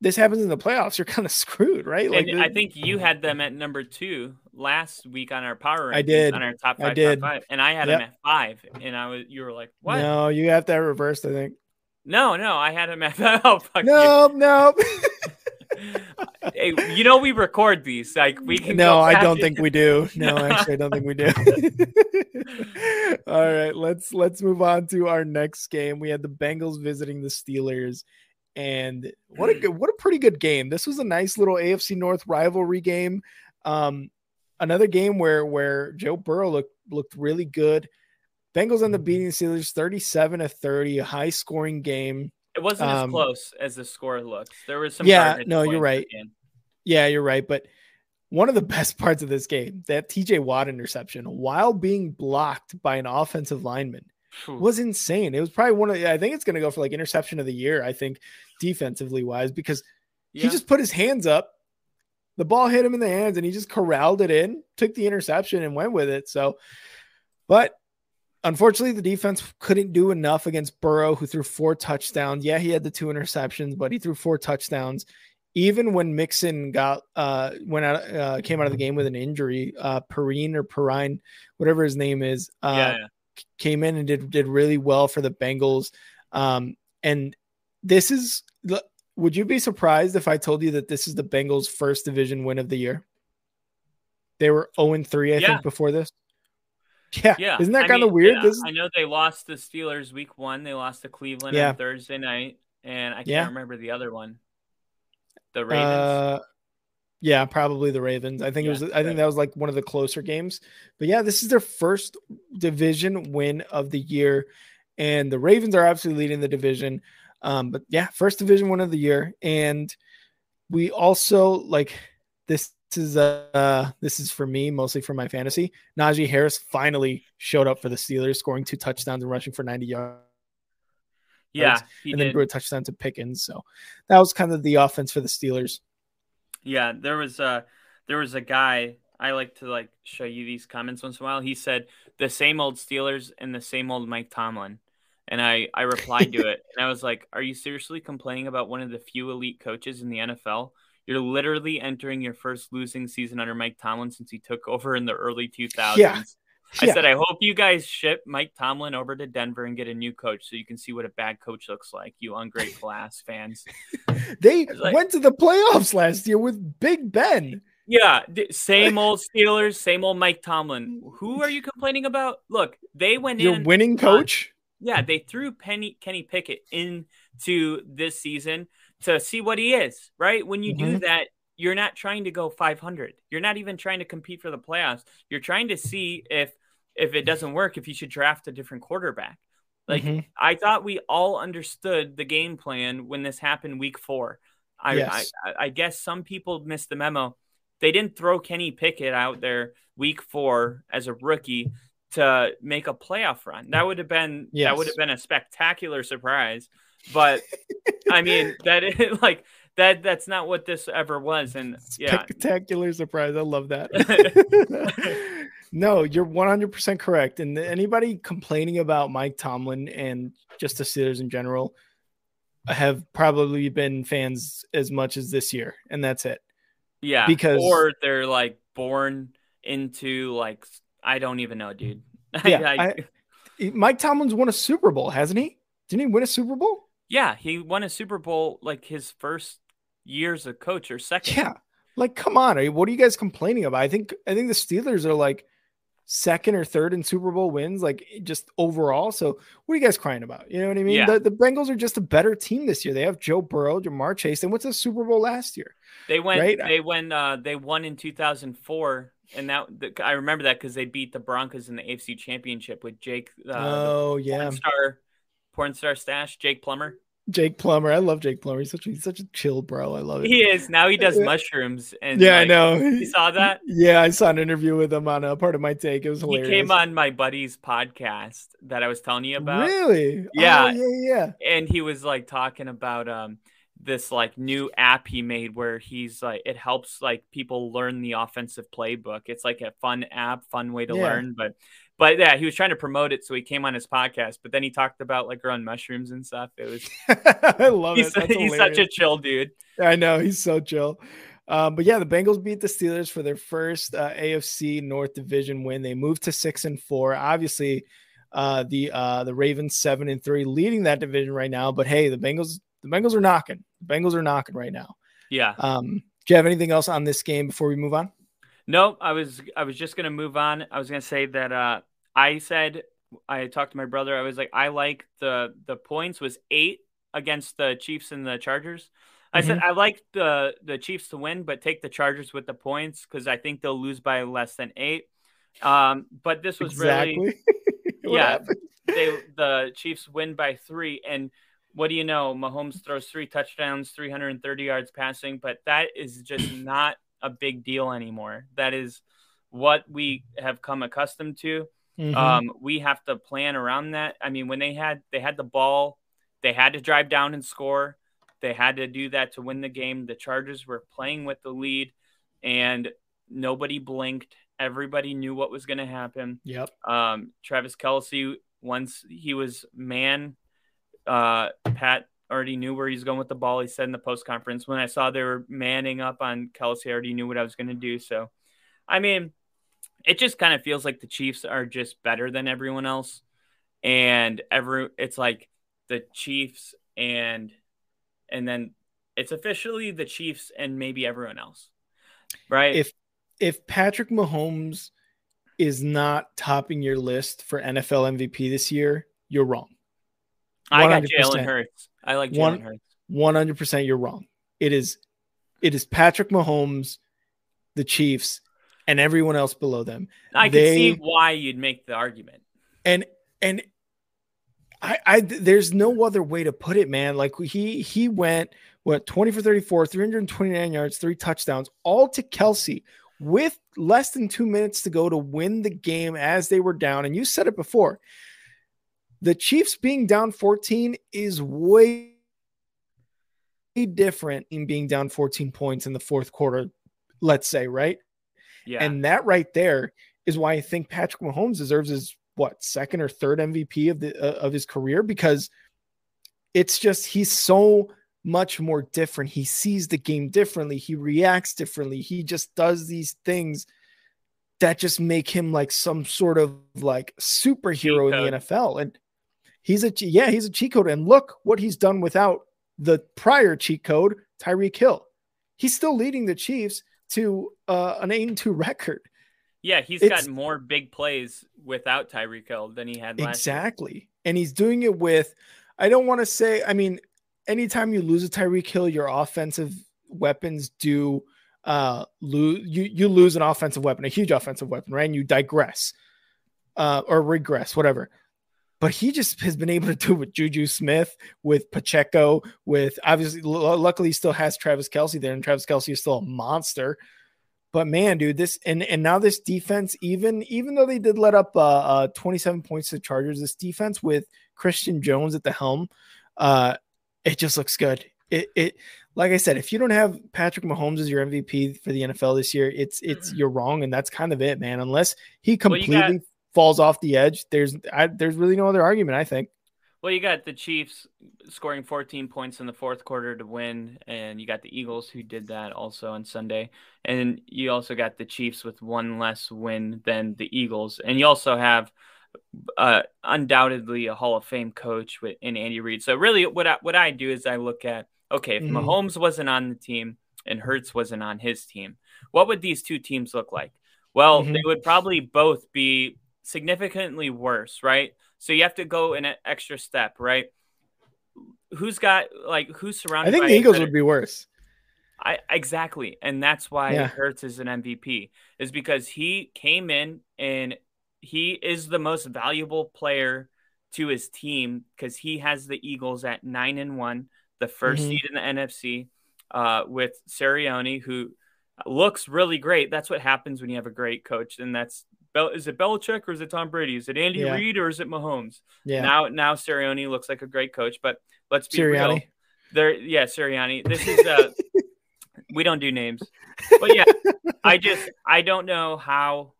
this happens in the playoffs, you're kind of screwed, right? Like, I think you had them at number 2 last week on our power rankings. I did. On our top 5, top 5, and I had them at 5, and you were like, what? No, you have that reversed, I think. No, I had him at that. Oh, fuck you. No. Hey, we record these. Like, we can. No, I don't think we do. No, actually, I don't think we do. All right, let's move on to our next game. We had the Bengals visiting the Steelers, and what a pretty good game. This was a nice little AFC North rivalry game. Another game where Joe Burrow looked really good. Bengals end up beating the Steelers 37-30, a high-scoring game. It wasn't as close as the score looks. There was some. Yeah, no, you're right. Yeah, you're right. But one of the best parts of this game, that TJ Watt interception, while being blocked by an offensive lineman, was insane. It was probably I think it's going to go for like interception of the year, I think, defensively wise, because he just put his hands up. The ball hit him in the hands, and he just corralled it in, took the interception, and went with it. But unfortunately, the defense couldn't do enough against Burrow, who threw 4 touchdowns. Yeah, he had the 2 interceptions, but he threw 4 touchdowns. Even when Mixon came out of the game with an injury, Perrine, whatever his name is, came in and did really well for the Bengals. And this is – would you be surprised if I told you that this is the Bengals' first division win of the year? They were 0-3, I think, before this. Yeah. Isn't that kind of weird? Yeah. I know they lost the Steelers week 1. They lost to Cleveland on Thursday night. And I can't remember the other one. The Ravens. Probably the Ravens. I think it was. I think that was like one of the closer games. But yeah, this is their first division win of the year. And the Ravens are absolutely leading the division. But yeah, first division win of the year. And we also like this. This is for me, mostly for my fantasy. Najee Harris finally showed up for the Steelers, scoring 2 touchdowns and rushing for 90 yards. Yeah, then threw a touchdown to Pickens. So that was kind of the offense for the Steelers. Yeah, there was a guy I like to show you these comments once in a while. He said the same old Steelers and the same old Mike Tomlin, And I replied to it, and I was like, are you seriously complaining about one of the few elite coaches in the NFL? You're literally entering your first losing season under Mike Tomlin since he took over in the early 2000s. Yeah. I said, I hope you guys ship Mike Tomlin over to Denver and get a new coach so you can see what a bad coach looks like, you ungrateful ass fans. They went to the playoffs last year with Big Ben. Yeah, same old Steelers, same old Mike Tomlin. Who are you complaining about? Look, they went in. Your winning coach? Yeah, they threw Kenny Pickett into this season to see what he is, right? When you do that, you're not trying to go 500. You're not even trying to compete for the playoffs. You're trying to see if it doesn't work, if you should draft a different quarterback. Like, I thought we all understood the game plan when this happened week four. I guess some people missed the memo. They didn't throw Kenny Pickett out there week four as a rookie to make a playoff run. That would have been a spectacular surprise. But I mean, that is like that's not what this ever was. And spectacular surprise. I love that. No, you're 100% correct. And anybody complaining about Mike Tomlin and just the Steelers in general have probably been fans as much as this year. And that's it. Yeah. Or they're like born into like, I don't even know, dude. Yeah, Mike Tomlin's won a Super Bowl, hasn't he? Didn't he win a Super Bowl? Yeah, he won a Super Bowl like his first year as a coach or second. Yeah, like come on, what are you guys complaining about? I think the Steelers are like second or third in Super Bowl wins, like just overall. So what are you guys crying about? You know what I mean? Yeah. The Bengals are just a better team this year. They have Joe Burrow, Jamar Chase. They went to the Super Bowl last year. They won in 2004. And I remember that because they beat the Broncos in the AFC Championship with Jake. Porn star stash, Jake Plummer. Jake Plummer. I love Jake Plummer. He's such a chill bro. I love it. He is. Now he does mushrooms. And yeah, I know. You saw that? Yeah, I saw an interview with him on a part of my take. It was hilarious. He came on my buddy's podcast that I was telling you about. Really? Yeah. Oh, yeah. And he was like talking about this like new app he made where he's like, it helps like people learn the offensive playbook. It's like a fun app, fun way to learn. But yeah, he was trying to promote it, so he came on his podcast. But then he talked about like growing mushrooms and stuff. It was I love it. He's such a chill dude. I know, he's so chill. But yeah, the Bengals beat the Steelers for their first AFC North Division win. They moved to 6-4. Obviously, the Ravens 7-3, leading that division right now. But hey, the Bengals are knocking. The Bengals are knocking right now. Yeah. Do you have anything else on this game before we move on? No, I was just gonna move on. I was gonna say that I talked to my brother. I was like, I like the points was 8 against the Chiefs and the Chargers. I said I like the Chiefs to win, but take the Chargers with the points because I think they'll lose by less than 8. But this was really the Chiefs win by 3 and. What do you know? Mahomes throws 3 touchdowns, 330 yards passing, but that is just not a big deal anymore. That is what we have come accustomed to. We have to plan around that. I mean, when they had the ball, they had to drive down and score. They had to do that to win the game. The Chargers were playing with the lead, and nobody blinked. Everybody knew what was going to happen. Yep. Travis Kelce, once he was Pat already knew where he's going with the ball. He said in the post conference, when I saw they were manning up on Kelce, I already knew what I was going to do. So, I mean, it just kind of feels like the Chiefs are just better than everyone else. And it's like the Chiefs and then it's officially the Chiefs and maybe everyone else. Right. If Patrick Mahomes is not topping your list for NFL MVP this year, you're wrong. 100%. I got Jalen Hurts. I like Jalen Hurts. 100% you're wrong. It is Patrick Mahomes, the Chiefs, and everyone else below them. I can see why you'd make the argument. And I there's no other way to put it, man. Like he went 20 for 34, 329 yards, 3 touchdowns, all to Kelce with less than 2 minutes to go to win the game as they were down. And you said it before. The Chiefs being down 14 is way different in being down 14 points in the fourth quarter, let's say, right? Yeah. And that right there is why I think Patrick Mahomes deserves his what, second or third MVP of his career, because it's just, he's so much more different. He sees the game differently. He reacts differently. He just does these things that just make him like some sort of like superhero in the NFL. And he's a cheat code. And look what he's done without the prior cheat code, Tyreek Hill. He's still leading the Chiefs to an 8-2 record. Yeah, it's got more big plays without Tyreek Hill than he had last year. Exactly. And he's doing it with, I don't want to say, I mean, anytime you lose a Tyreek Hill, your offensive weapons do lose. You lose an offensive weapon, a huge offensive weapon, right? And you digress or regress, whatever. But he just has been able to do with Juju Smith, with Pacheco, with obviously, luckily he still has Travis Kelce there, and Travis Kelce is still a monster. But man, dude, this and now this defense, even though they did let up 27 points to the Chargers, this defense with Christian Jones at the helm, it just looks good. It like I said, if you don't have Patrick Mahomes as your MVP for the NFL this year, it's you're wrong, and that's kind of it, man. Unless he completely falls off the edge, there's really no other argument, I think. Well, you got the Chiefs scoring 14 points in the fourth quarter to win, and you got the Eagles who did that also on Sunday. And you also got the Chiefs with one less win than the Eagles. And you also have undoubtedly a Hall of Fame coach in Andy Reid. So really what I do is I look at, okay, if Mahomes wasn't on the team and Hurts wasn't on his team, what would these two teams look like? Well, they would probably both be significantly worse, right? So you have to go an extra step, right? Who's surrounded by... I think the Eagles would be worse. Exactly. And that's why Hurts is an MVP, is because he came in and he is the most valuable player to his team because he has the Eagles at 9-1, the first seed in the NFC, with Sirianni, who looks really great. That's what happens when you have a great coach, and that's... Is it Belichick or is it Tom Brady? Is it Andy Reid or is it Mahomes? Yeah. Now Sirianni looks like a great coach, but let's be real. Sirianni. This is we don't do names, but yeah, I don't know how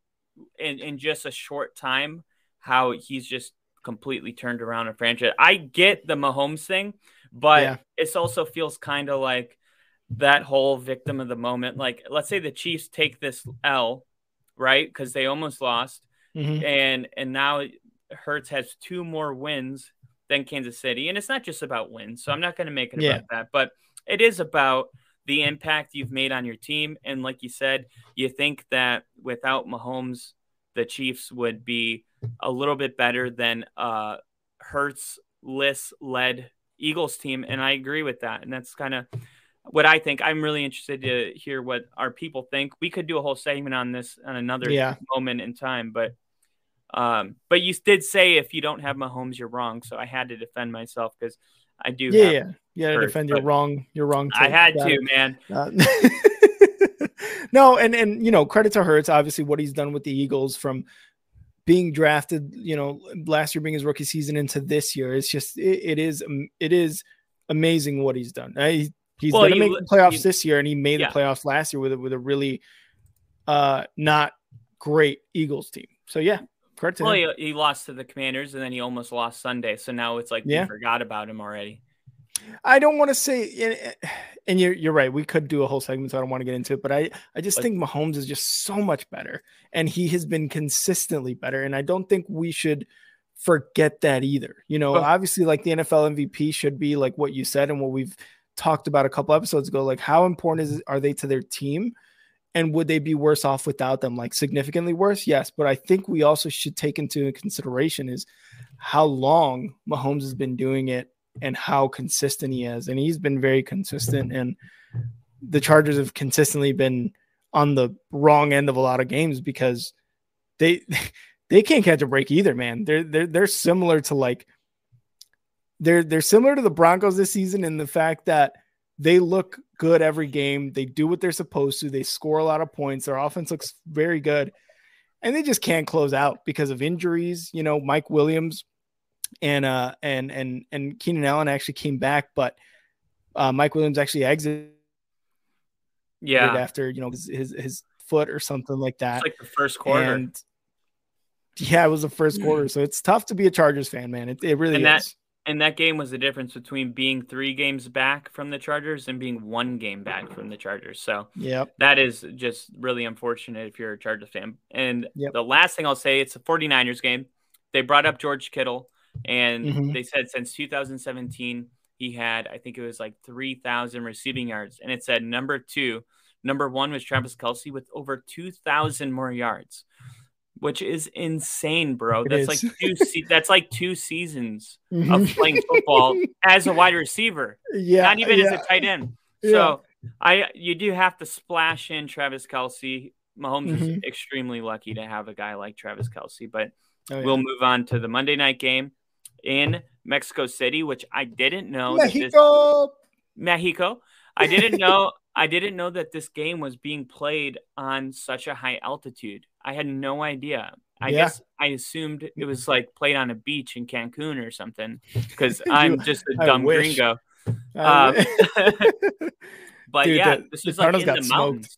in just a short time how he's just completely turned around a franchise. I get the Mahomes thing, but it also feels kind of like that whole victim of the moment. Like, let's say the Chiefs take this L, right? Because they almost lost. And now Hurts has two more wins than Kansas City. And it's not just about wins, so I'm not going to make it about that. But it is about the impact you've made on your team. And like you said, you think that without Mahomes, the Chiefs would be a little bit better than Hurts-led Eagles team. And I agree with that. And that's kind of what I think. I'm really interested to hear what our people think. We could do a whole segment on this on another moment in time, but you did say if you don't have Mahomes, you're wrong. So I had to defend myself because I do. You had to defend your wrong. You're wrong. I had to, man. No, and you know, credit to Hurts, obviously what he's done with the Eagles from being drafted, you know, last year being his rookie season into this year. It's just it is amazing what he's done. He's going to make the playoffs this year, and he made the playoffs last year with a really not great Eagles team. So, yeah, credit to him. He lost to the Commanders, and then he almost lost Sunday. So now it's like we forgot about him already. I don't want to say – and you're right. We could do a whole segment, so I don't want to get into it. But I just think Mahomes is just so much better, and he has been consistently better. And I don't think we should – forget that either. You know, obviously, like the NFL MVP should be like what you said and what we've – talked about a couple episodes ago, like how important are they to their team, and would they be worse off without them? Like significantly worse, yes, but I think we also should take into consideration is how long Mahomes has been doing it and how consistent he is, and he's been very consistent, and the Chargers have consistently been on the wrong end of a lot of games because they can't catch a break either, man. They're similar to like They're similar to the Broncos this season in the fact that they look good every game. They do what they're supposed to. They score a lot of points. Their offense looks very good. And they just can't close out because of injuries. You know, Mike Williams and Keenan Allen actually came back, but Mike Williams actually exited after, you know, his foot or something like that. It's like the first quarter. And Yeah, it was the first quarter. So it's tough to be a Chargers fan, man. It really is. And that game was the difference between being 3 games back from the Chargers and being 1 game back from the Chargers. So that is just really unfortunate if you're a Chargers fan. And the last thing I'll say, it's a 49ers game. They brought up George Kittle, and they said since 2017, he had, I think it was like 3,000 receiving yards. And it said number one was Travis Kelce with over 2,000 more yards, which is insane, bro. That's like 2 seasons of playing football as a wide receiver, not even as a tight end. So you do have to splash in Travis Kelce. Mahomes is extremely lucky to have a guy like Travis Kelce, but we'll move on to the Monday night game in Mexico City, which I didn't know. Mexico. I didn't know that this game was being played on such a high altitude. I had no idea. I guess I assumed it was like played on a beach in Cancun or something, because I'm just a dumb gringo. But dude, this is like in the mountains.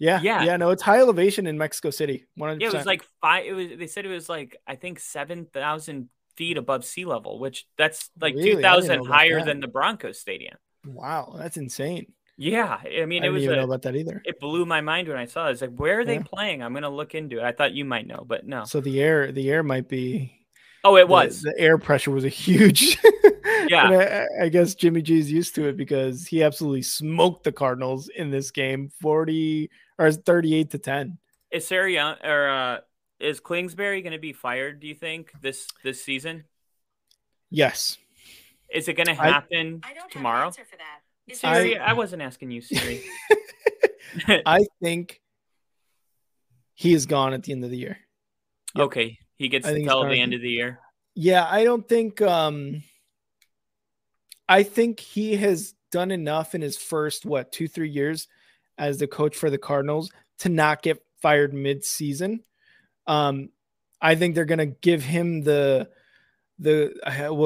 No, it's high elevation in Mexico City. 100%. Yeah, it was like 5. They said it was like, I think 7,000 feet above sea level, which that's like 2,000 higher than the Broncos stadium. Wow, that's insane. Yeah, I mean, I didn't even know about that either. It blew my mind when I saw it. It's like, where are they playing? I'm gonna look into it. I thought you might know, but no. So the air might be. Oh, it was. The air pressure was a huge. I guess Jimmy G is used to it because he absolutely smoked the Cardinals in this game, 38-10. Is is Kingsbury gonna be fired? Do you think this season? Yes. Is it gonna happen tomorrow? I don't have an answer for that. Siri, I wasn't asking you, Siri. I think he is gone at the end of the year. Yep. Okay, he gets to tell the end of the year. Yeah, I don't think. I think he has done enough in his first 2-3 years as the coach for the Cardinals to not get fired mid-season. I think they're gonna give him give him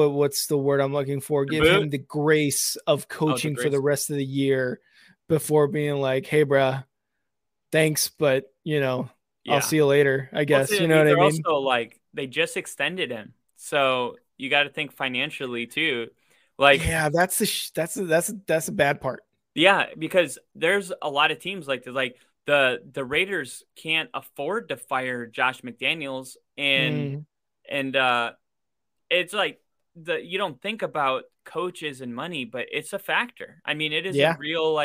the grace of coaching for the rest of the year before being like, hey, bruh, thanks, but I'll see you later, I guess. You know what I mean? Also, like, they just extended him, so you got to think financially too. Like, yeah, that's a bad part. Yeah, because there's a lot of teams like the Raiders can't afford to fire Josh McDaniels and it's like you don't think about coaches and money, but it's a factor. I mean, it is a real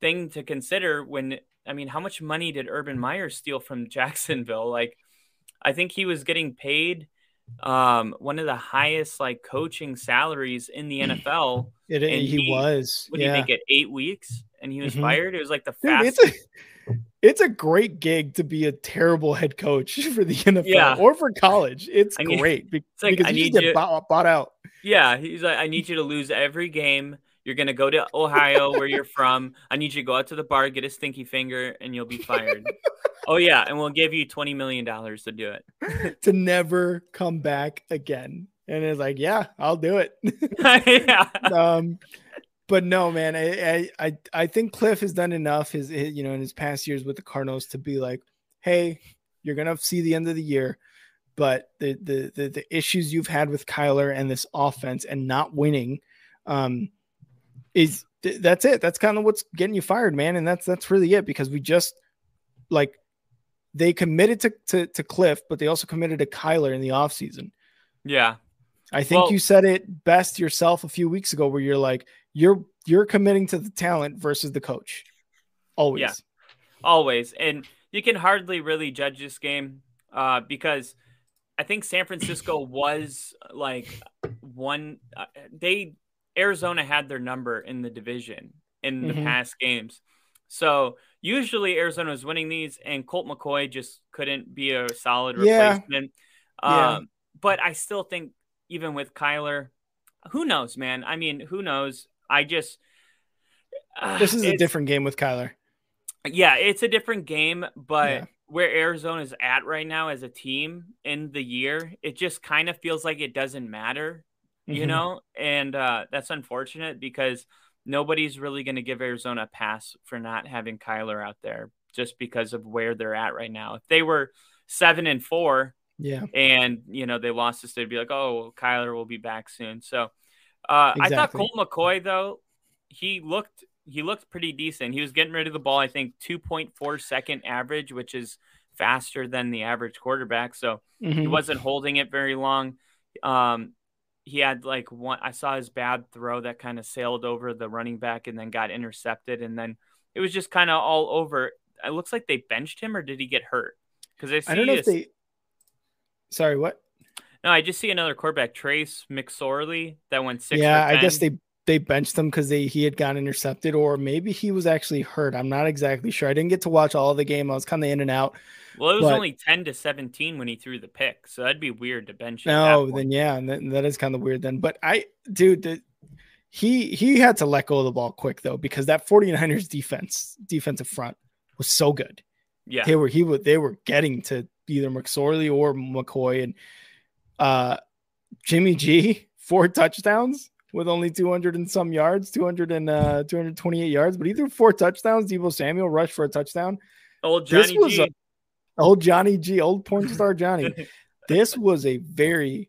thing to consider how much money did Urban Meyer steal from Jacksonville? Like, I think he was getting paid one of the highest coaching salaries in the NFL. He did get 8 weeks and he was fired. It was like the fastest. It's a great gig to be a terrible head coach for the NFL or for college. Great because you get bought out. Yeah, he's like, I need you to lose every game. You're going to go to Ohio where you're from. I need you to go out to the bar, get a stinky finger, and you'll be fired. Oh, yeah, and we'll give you $20 million to do it. To never come back again. And it's like, yeah, I'll do it. Yeah. But no, man, I think Cliff has done enough in his past years with the Cardinals to be like, hey, you're going to see the end of the year, but the issues you've had with Kyler and this offense and not winning that's it. That's kind of what's getting you fired, man. And that's really it, because we just they committed to Cliff, but they also committed to Kyler in the offseason. Yeah. I think you said it best yourself a few weeks ago where you're like, you're committing to the talent versus the coach. Always. Yeah, always. And you can hardly really judge this game because I think San Francisco was Arizona had their number in the division in the past games. So usually Arizona was winning these and Colt McCoy just couldn't be a solid replacement. Yeah. But I still think, even with Kyler, who knows, man? I mean, who knows? I just... this is a different game with Kyler. Yeah, it's a different game, but where Arizona's at right now as a team in the year, it just kind of feels like it doesn't matter, you know? And that's unfortunate because nobody's really going to give Arizona a pass for not having Kyler out there just because of where they're at right now. If they were 7-4... Yeah. And, you know, they lost this, they'd be like, oh, Kyler will be back soon. So exactly. I thought Colt McCoy, though, he looked pretty decent. He was getting rid of the ball, I think, 2.4 second average, which is faster than the average quarterback. So he wasn't holding it very long. He had like one, I saw his bad throw that kind of sailed over the running back and then got intercepted. And then it was just kind of all over. It looks like they benched him, or did he get hurt? Because I don't know if they. Sorry, what? No, I just see another quarterback, Trace McSorley, that went 6. Yeah, I guess they benched him because he had gotten intercepted, or maybe he was actually hurt. I'm not exactly sure. I didn't get to watch all of the game. I was kind of in and out. Well, it was only 10-17 when he threw the pick, so that'd be weird to bench him. No, then yeah, and that is kind of weird then. But he had to let go of the ball quick though, because that 49ers defensive front was so good. Yeah, they were getting to either McSorley or McCoy, and Jimmy G, 4 touchdowns with only 228 yards, but he threw 4 touchdowns. Deebo Samuel rushed for a touchdown. Old porn star Johnny. This was a very,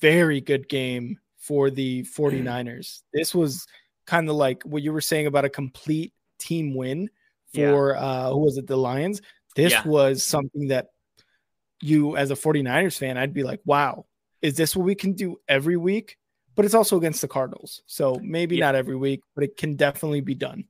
very good game for the 49ers. This was kind of like what you were saying about a complete team win for who was it, the Lions? This was something that you, as a 49ers fan, I'd be like, wow, is this what we can do every week? But it's also against the Cardinals. So maybe not every week, but it can definitely be done.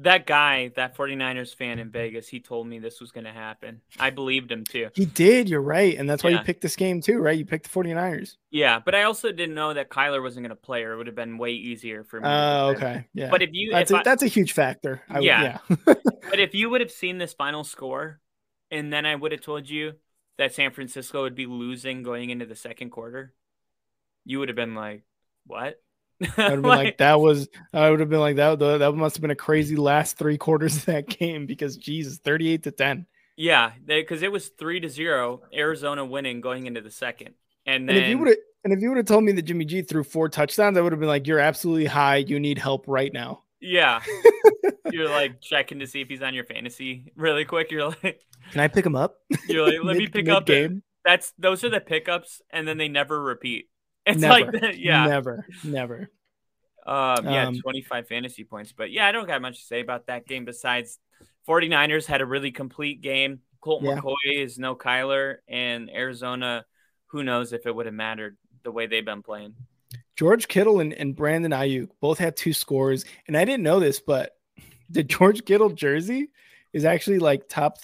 That guy, that 49ers fan in Vegas, he told me this was going to happen. I believed him too. He did. You're right. And that's why you picked this game too, right? You picked the 49ers. Yeah. But I also didn't know that Kyler wasn't going to play, or it would have been way easier for me. Oh, okay. Yeah. But that's a huge factor. But if you would have seen this final score, and then I would have told you that San Francisco would be losing going into the second quarter, you would have been like, what? That must have been a crazy last 3 quarters of that game, because Jesus, 38-10. Yeah, because it was 3-0 Arizona winning going into the second. And then if you would have told me that Jimmy G threw 4 touchdowns, I would have been like, you're absolutely high, you need help right now. Yeah. You're like checking to see if he's on your fantasy really quick. You're like, can I pick him up? You're like, let me pick up game. Those are the pickups, and then they never repeat. It's never, like that, yeah. Never. 25 fantasy points. But yeah, I don't got much to say about that game besides 49ers had a really complete game. Colt McCoy is no Kyler, and Arizona, who knows if it would have mattered the way they've been playing. George Kittle and Brandon Ayuk both had 2 scores, and I didn't know this, but the George Kittle jersey is actually like top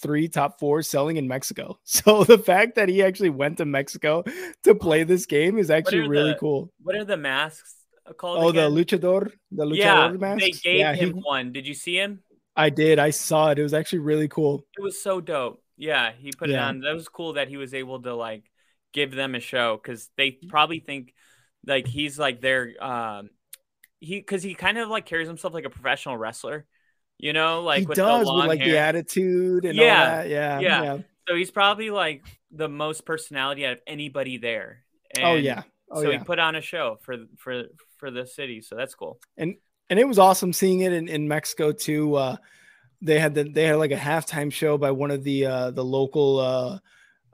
4 selling in Mexico. So the fact that he actually went to Mexico to play this game is actually really cool. What are the masks called? Oh, again? the luchador masks. They gave him one. Did you see him? I did. I saw it. It was actually really cool. It was so dope. Yeah, he put it on. That was cool that he was able to like give them a show, because they probably think like he's like their he kind of like carries himself like a professional wrestler. You know, like he does with like hair. The attitude and all that. Yeah. So he's probably like the most personality out of anybody there. And he put on a show for the city. So that's cool. And it was awesome seeing it in Mexico too. They had like a halftime show by one of the local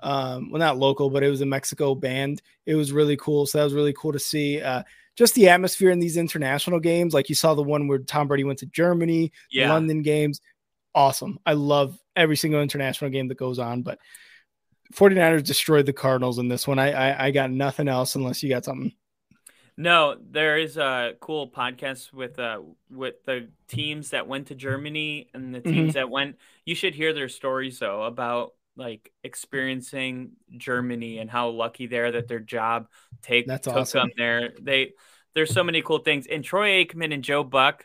not local, but it was a Mexico band. It was really cool. So that was really cool to see. Just the atmosphere in these international games. Like you saw the one where Tom Brady went to Germany, the London games. Awesome. I love every single international game that goes on, but 49ers destroyed the Cardinals in this one. I got nothing else unless you got something. No, there is a cool podcast with the teams that went to Germany and the teams that went. You should hear their stories though about like experiencing Germany and how lucky they are that their job took awesome. Them there. There's so many cool things. And Troy Aikman and Joe Buck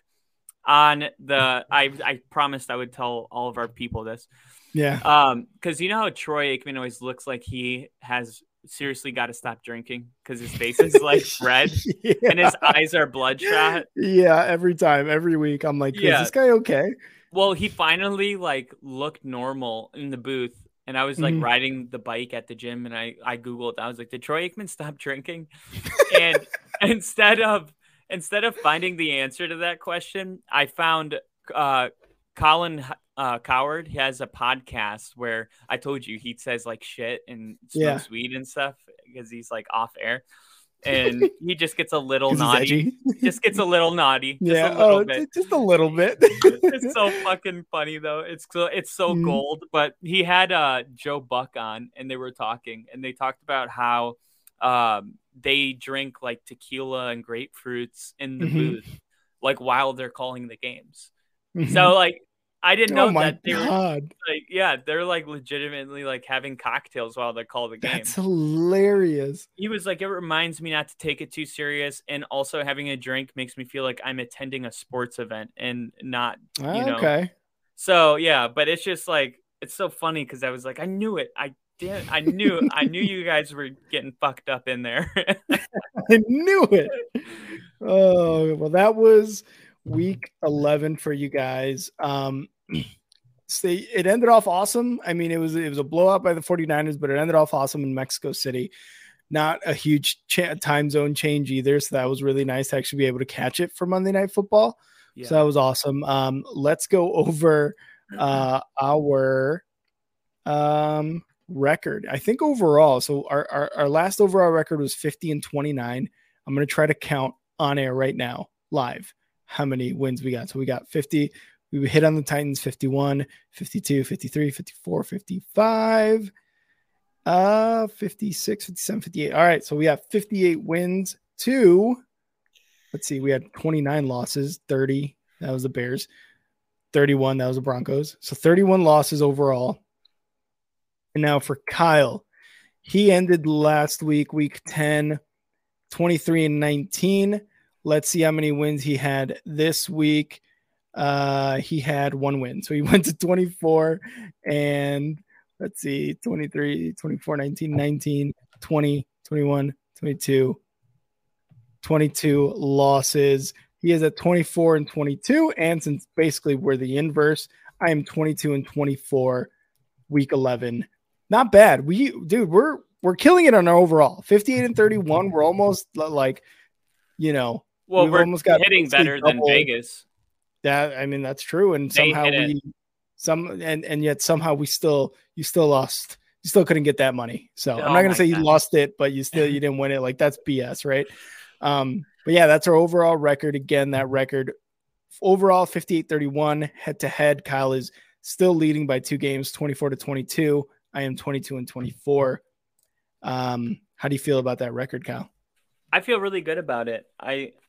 on the, I promised I would tell all of our people this. Yeah. Cause you know how Troy Aikman always looks like he has seriously got to stop drinking because his face is like red and his eyes are bloodshot. Yeah. Every time, every week. I'm like, is this guy okay? Well, he finally like looked normal in the booth. And I was like riding the bike at the gym, and I Googled, I was like, did Troy Aikman stop drinking? And instead of finding the answer to that question, I found Colin Coward, he has a podcast where I told you he says like shit and smokes weed and stuff because he's like off air, and he just gets a little naughty. Just a little bit. It's so fucking funny though. It's so gold. But he had Joe Buck on, and they were talking, and they talked about how they drink like tequila and grapefruits in the booth, like while they're calling the games. So like, I didn't know that they were like, they're like legitimately like having cocktails while they call the game. That's hilarious. He was like, it reminds me not to take it too serious, and also having a drink makes me feel like I'm attending a sports event and not, you know. Okay. So yeah, but it's just like, it's so funny because I was like, I knew it. I knew you guys were getting fucked up in there. I knew it. Oh well, that was week 11 for you guys. It ended off awesome. I mean, it was a blowout by the 49ers, but it ended off awesome in Mexico City. Not a huge time zone change either, so that was really nice to actually be able to catch it for Monday Night Football. Yeah. So that was awesome. Let's go over our record. I think overall, so our last overall record was 50-29. I'm going to try to count on air right now, live, how many wins we got. So we got 50. We hit on the Titans, 51, 52, 53, 54, 55, 56, 57, 58. All right. So we have 58 wins to, let's see, we had 29 losses, 30. That was the Bears, 31. That was the Broncos. So 31 losses overall. And now for Kyle, he ended last week, week 10, 23-19. Let's see how many wins he had this week. He had one win. So he went to 24 and let's see, 23, 24, 19, 19, 20, 21, 22, 22 losses. He is at 24-22. And since basically we're the inverse, I am 22-24 week 11. Not bad. We're killing it on our overall. 58-31. We're almost like, you know, well, we're almost got hitting better double. Than Vegas. That, I mean, that's true. And they somehow you still lost. You still couldn't get that money. So I'm not going to say you lost it, but you didn't win it. Like, that's BS, right? But yeah, that's our overall record. Again, that record overall 58-31 head to head. Kyle is still leading by 2 games, 24-22. I am 22-24. How do you feel about that record, Kyle? I feel really good about it.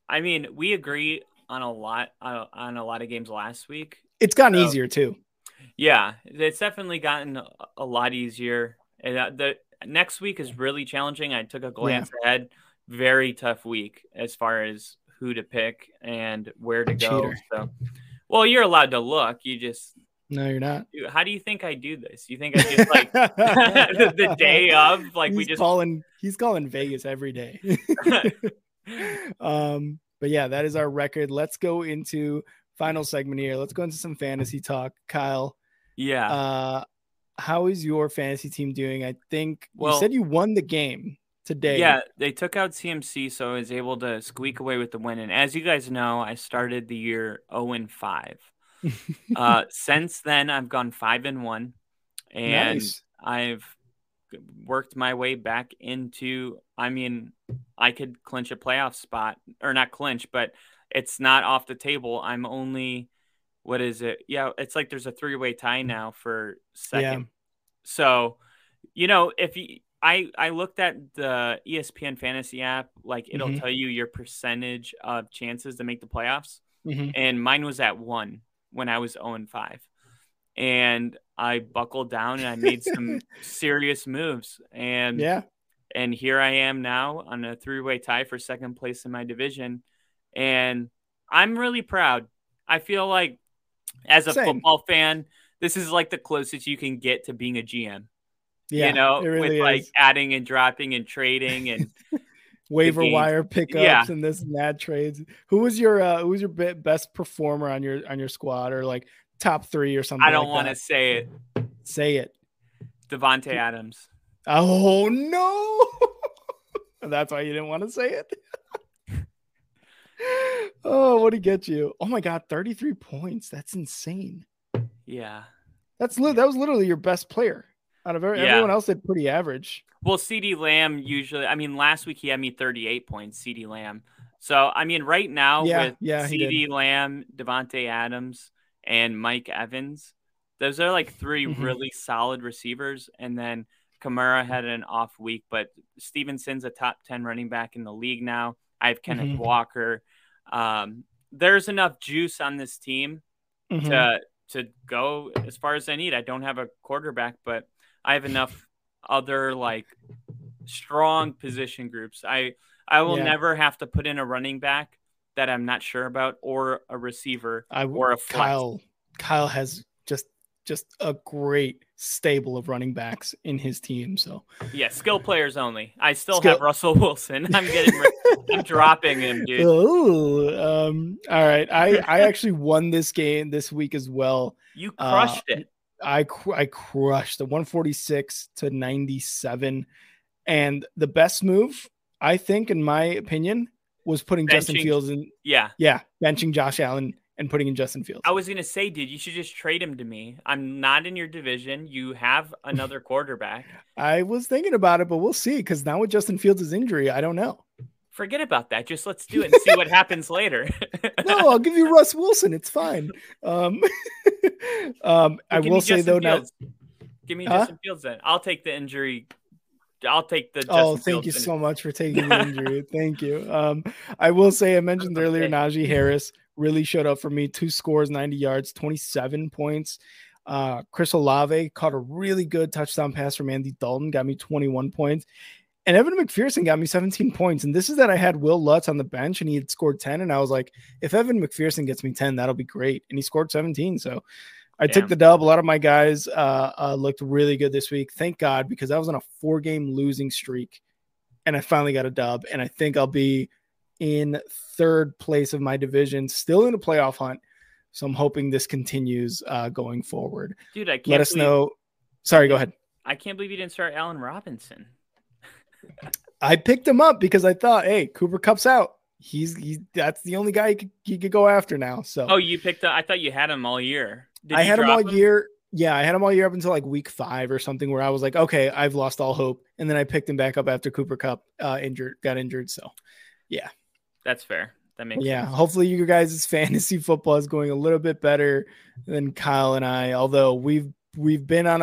I mean, we agree on a lot of games last week. It's gotten easier too. Yeah, it's definitely gotten a lot easier. And the next week is really challenging. I took a glance ahead. Very tough week as far as who to pick and where to go. Cheater. So, well, you're allowed to look. You just. No, you're not. Dude, how do you think I do this? You think I just like the day of, like, he's calling Vegas every day. But yeah, that is our record. Let's go into final segment here. Let's go into some fantasy talk, Kyle. Yeah. How is your fantasy team doing? I think you said you won the game today. Yeah, they took out CMC, so I was able to squeak away with the win. And as you guys know, I started the year 0-5. Since then I've gone 5-1 and nice. I've worked my way back into, I mean, I could clinch a playoff spot, or not clinch, but it's not off the table. I'm only, what is it? Yeah. It's like, there's a 3-way tie now for second. Yeah. So, you know, if you, I looked at the ESPN fantasy app, like it'll tell you your percentage of chances to make the playoffs. And mine was at 1. When I was 0-5, and I buckled down and I made some serious moves, and here I am now on a 3-way tie for second place in my division. And I'm really proud. I feel like as a football fan, this is like the closest you can get to being a GM, you know, it really with is. Like adding and dropping and trading and waiver wire pickups and this and that trades. Who was your best performer on your squad, or like top 3 or something? I don't want to say it. Say it. Devontae Adams. Oh no! That's why you didn't want to say it. Oh, what did he get you? Oh my God, 33 points. That's insane. Yeah. That was literally your best player. Out of everyone else, did pretty average. Well, CeeDee Lamb usually, I mean, last week he had me 38 points, CeeDee Lamb. So, I mean, right now with CeeDee Lamb, Devontae Adams, and Mike Evans, those are like three really solid receivers. And then Kamara had an off week, but Stevenson's a top 10 running back in the league now. I have Kenneth Walker. There's enough juice on this team to go as far as I need. I don't have a quarterback, but I have enough other like strong position groups. I will never have to put in a running back that I'm not sure about, or a receiver, or a flex. Kyle has just a great stable of running backs in his team. So yeah, skill players only. I still have Russell Wilson. I'm getting I'm dropping him, dude. Oh, all right. I actually won this game this week as well. You crushed it. I crushed the 146-97, and the best move, I think, in my opinion, was putting Justin Fields in. Yeah, benching Josh Allen and putting in Justin Fields. I was gonna say, dude, you should just trade him to me. I'm not in your division. You have another quarterback. I was thinking about it, but we'll see. Because now with Justin Fields' injury, I don't know. Forget about that. Just let's do it and see what happens later. No, I'll give you Russ Wilson. It's fine. I will say though, Fields. Now give me Justin Fields then. I'll take the injury. I'll take the. Oh, thank you so much for taking the injury. Thank you. I will say I mentioned earlier Najee Harris really showed up for me. 2 scores, 90 yards, 27 points. Chris Olave caught a really good touchdown pass from Andy Dalton, got me 21 points. And Evan McPherson got me 17 points. And this is that I had Will Lutz on the bench and he had scored 10. And I was like, if Evan McPherson gets me 10, that'll be great. And he scored 17. So I took the dub. A lot of my guys looked really good this week. Thank God, because I was on a 4-game losing streak and I finally got a dub. And I think I'll be in 3rd place of my division, still in a playoff hunt. So I'm hoping this continues going forward. Dude, I can't let us know. Sorry, go ahead. I can't believe you didn't start Allen Robinson. I picked him up because I thought, hey, Cooper Kupp's out. That's the only guy he could go after now. So you picked up. I thought you had him all year. I had him all year. Yeah, I had him all year up until like week 5 or something, where I was like, okay, I've lost all hope. And then I picked him back up after Cooper Kupp got injured. So yeah, that's fair. That makes sense. Hopefully you guys' fantasy football is going a little bit better than Kyle and I. Although we've been on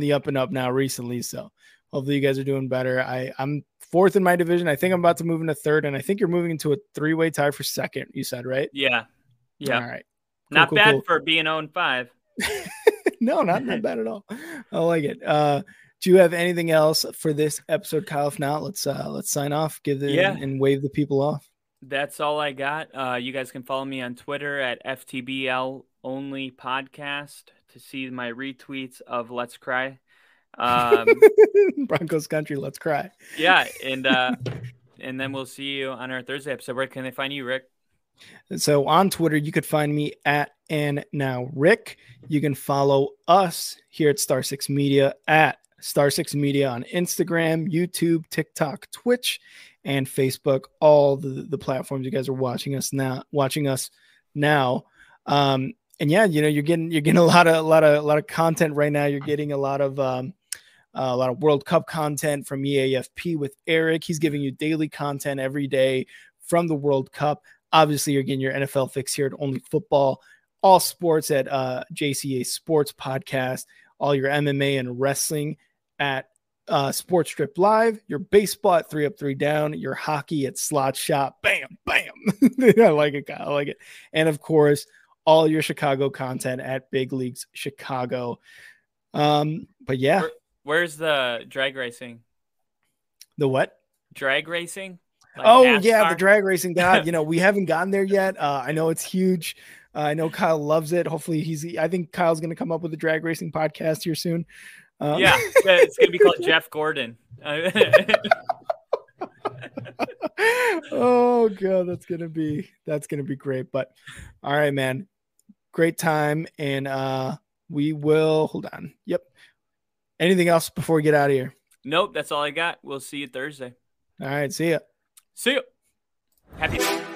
the up and up now recently, so. Hopefully you guys are doing better. I'm 4th in my division. I think I'm about to move into 3rd, and I think you're moving into a 3-way tie for 2nd, you said, right? Yeah. All right. Not bad for being 0-5. No, not bad at all. I like it. Do you have anything else for this episode, Kyle? If not, let's sign off, and wave the people off. That's all I got. You guys can follow me on Twitter at FTBL Only Podcast to see my retweets of Let's Cry. Broncos country, let's cry. Yeah, and then we'll see you on our Thursday episode. Where can they find you, Rick? So on Twitter, you could find me at AndNowRick. You can follow us here at Star Six Media at Star Six Media on Instagram, YouTube, TikTok, Twitch, and Facebook. All the platforms you guys are watching us now. And yeah, you know, you're getting a lot of content right now. You're getting a lot of World Cup content from EAFP with Eric. He's giving you daily content every day from the World Cup. Obviously, you're getting your NFL fix here at Only Football, all sports at JCA Sports Podcast, all your MMA and wrestling at Sports Strip Live, your baseball at 3 Up 3 Down, your hockey at Slot Shop. Bam, bam. I like it, Kyle. I like it. And of course, all your Chicago content at Big Leagues Chicago. But yeah. Where's the drag racing? The what? Drag racing? Like NASCAR? The drag racing. God, you know, we haven't gotten there yet. I know it's huge. I know Kyle loves it. Hopefully I think Kyle's going to come up with a drag racing podcast here soon. Yeah, it's going to be called Jeff Gordon. Oh God, that's gonna be great. But all right, man, great time, and we will hold on. Yep. Anything else before we get out of here? Nope, that's all I got. We'll see you Thursday. All right, see ya. Happy.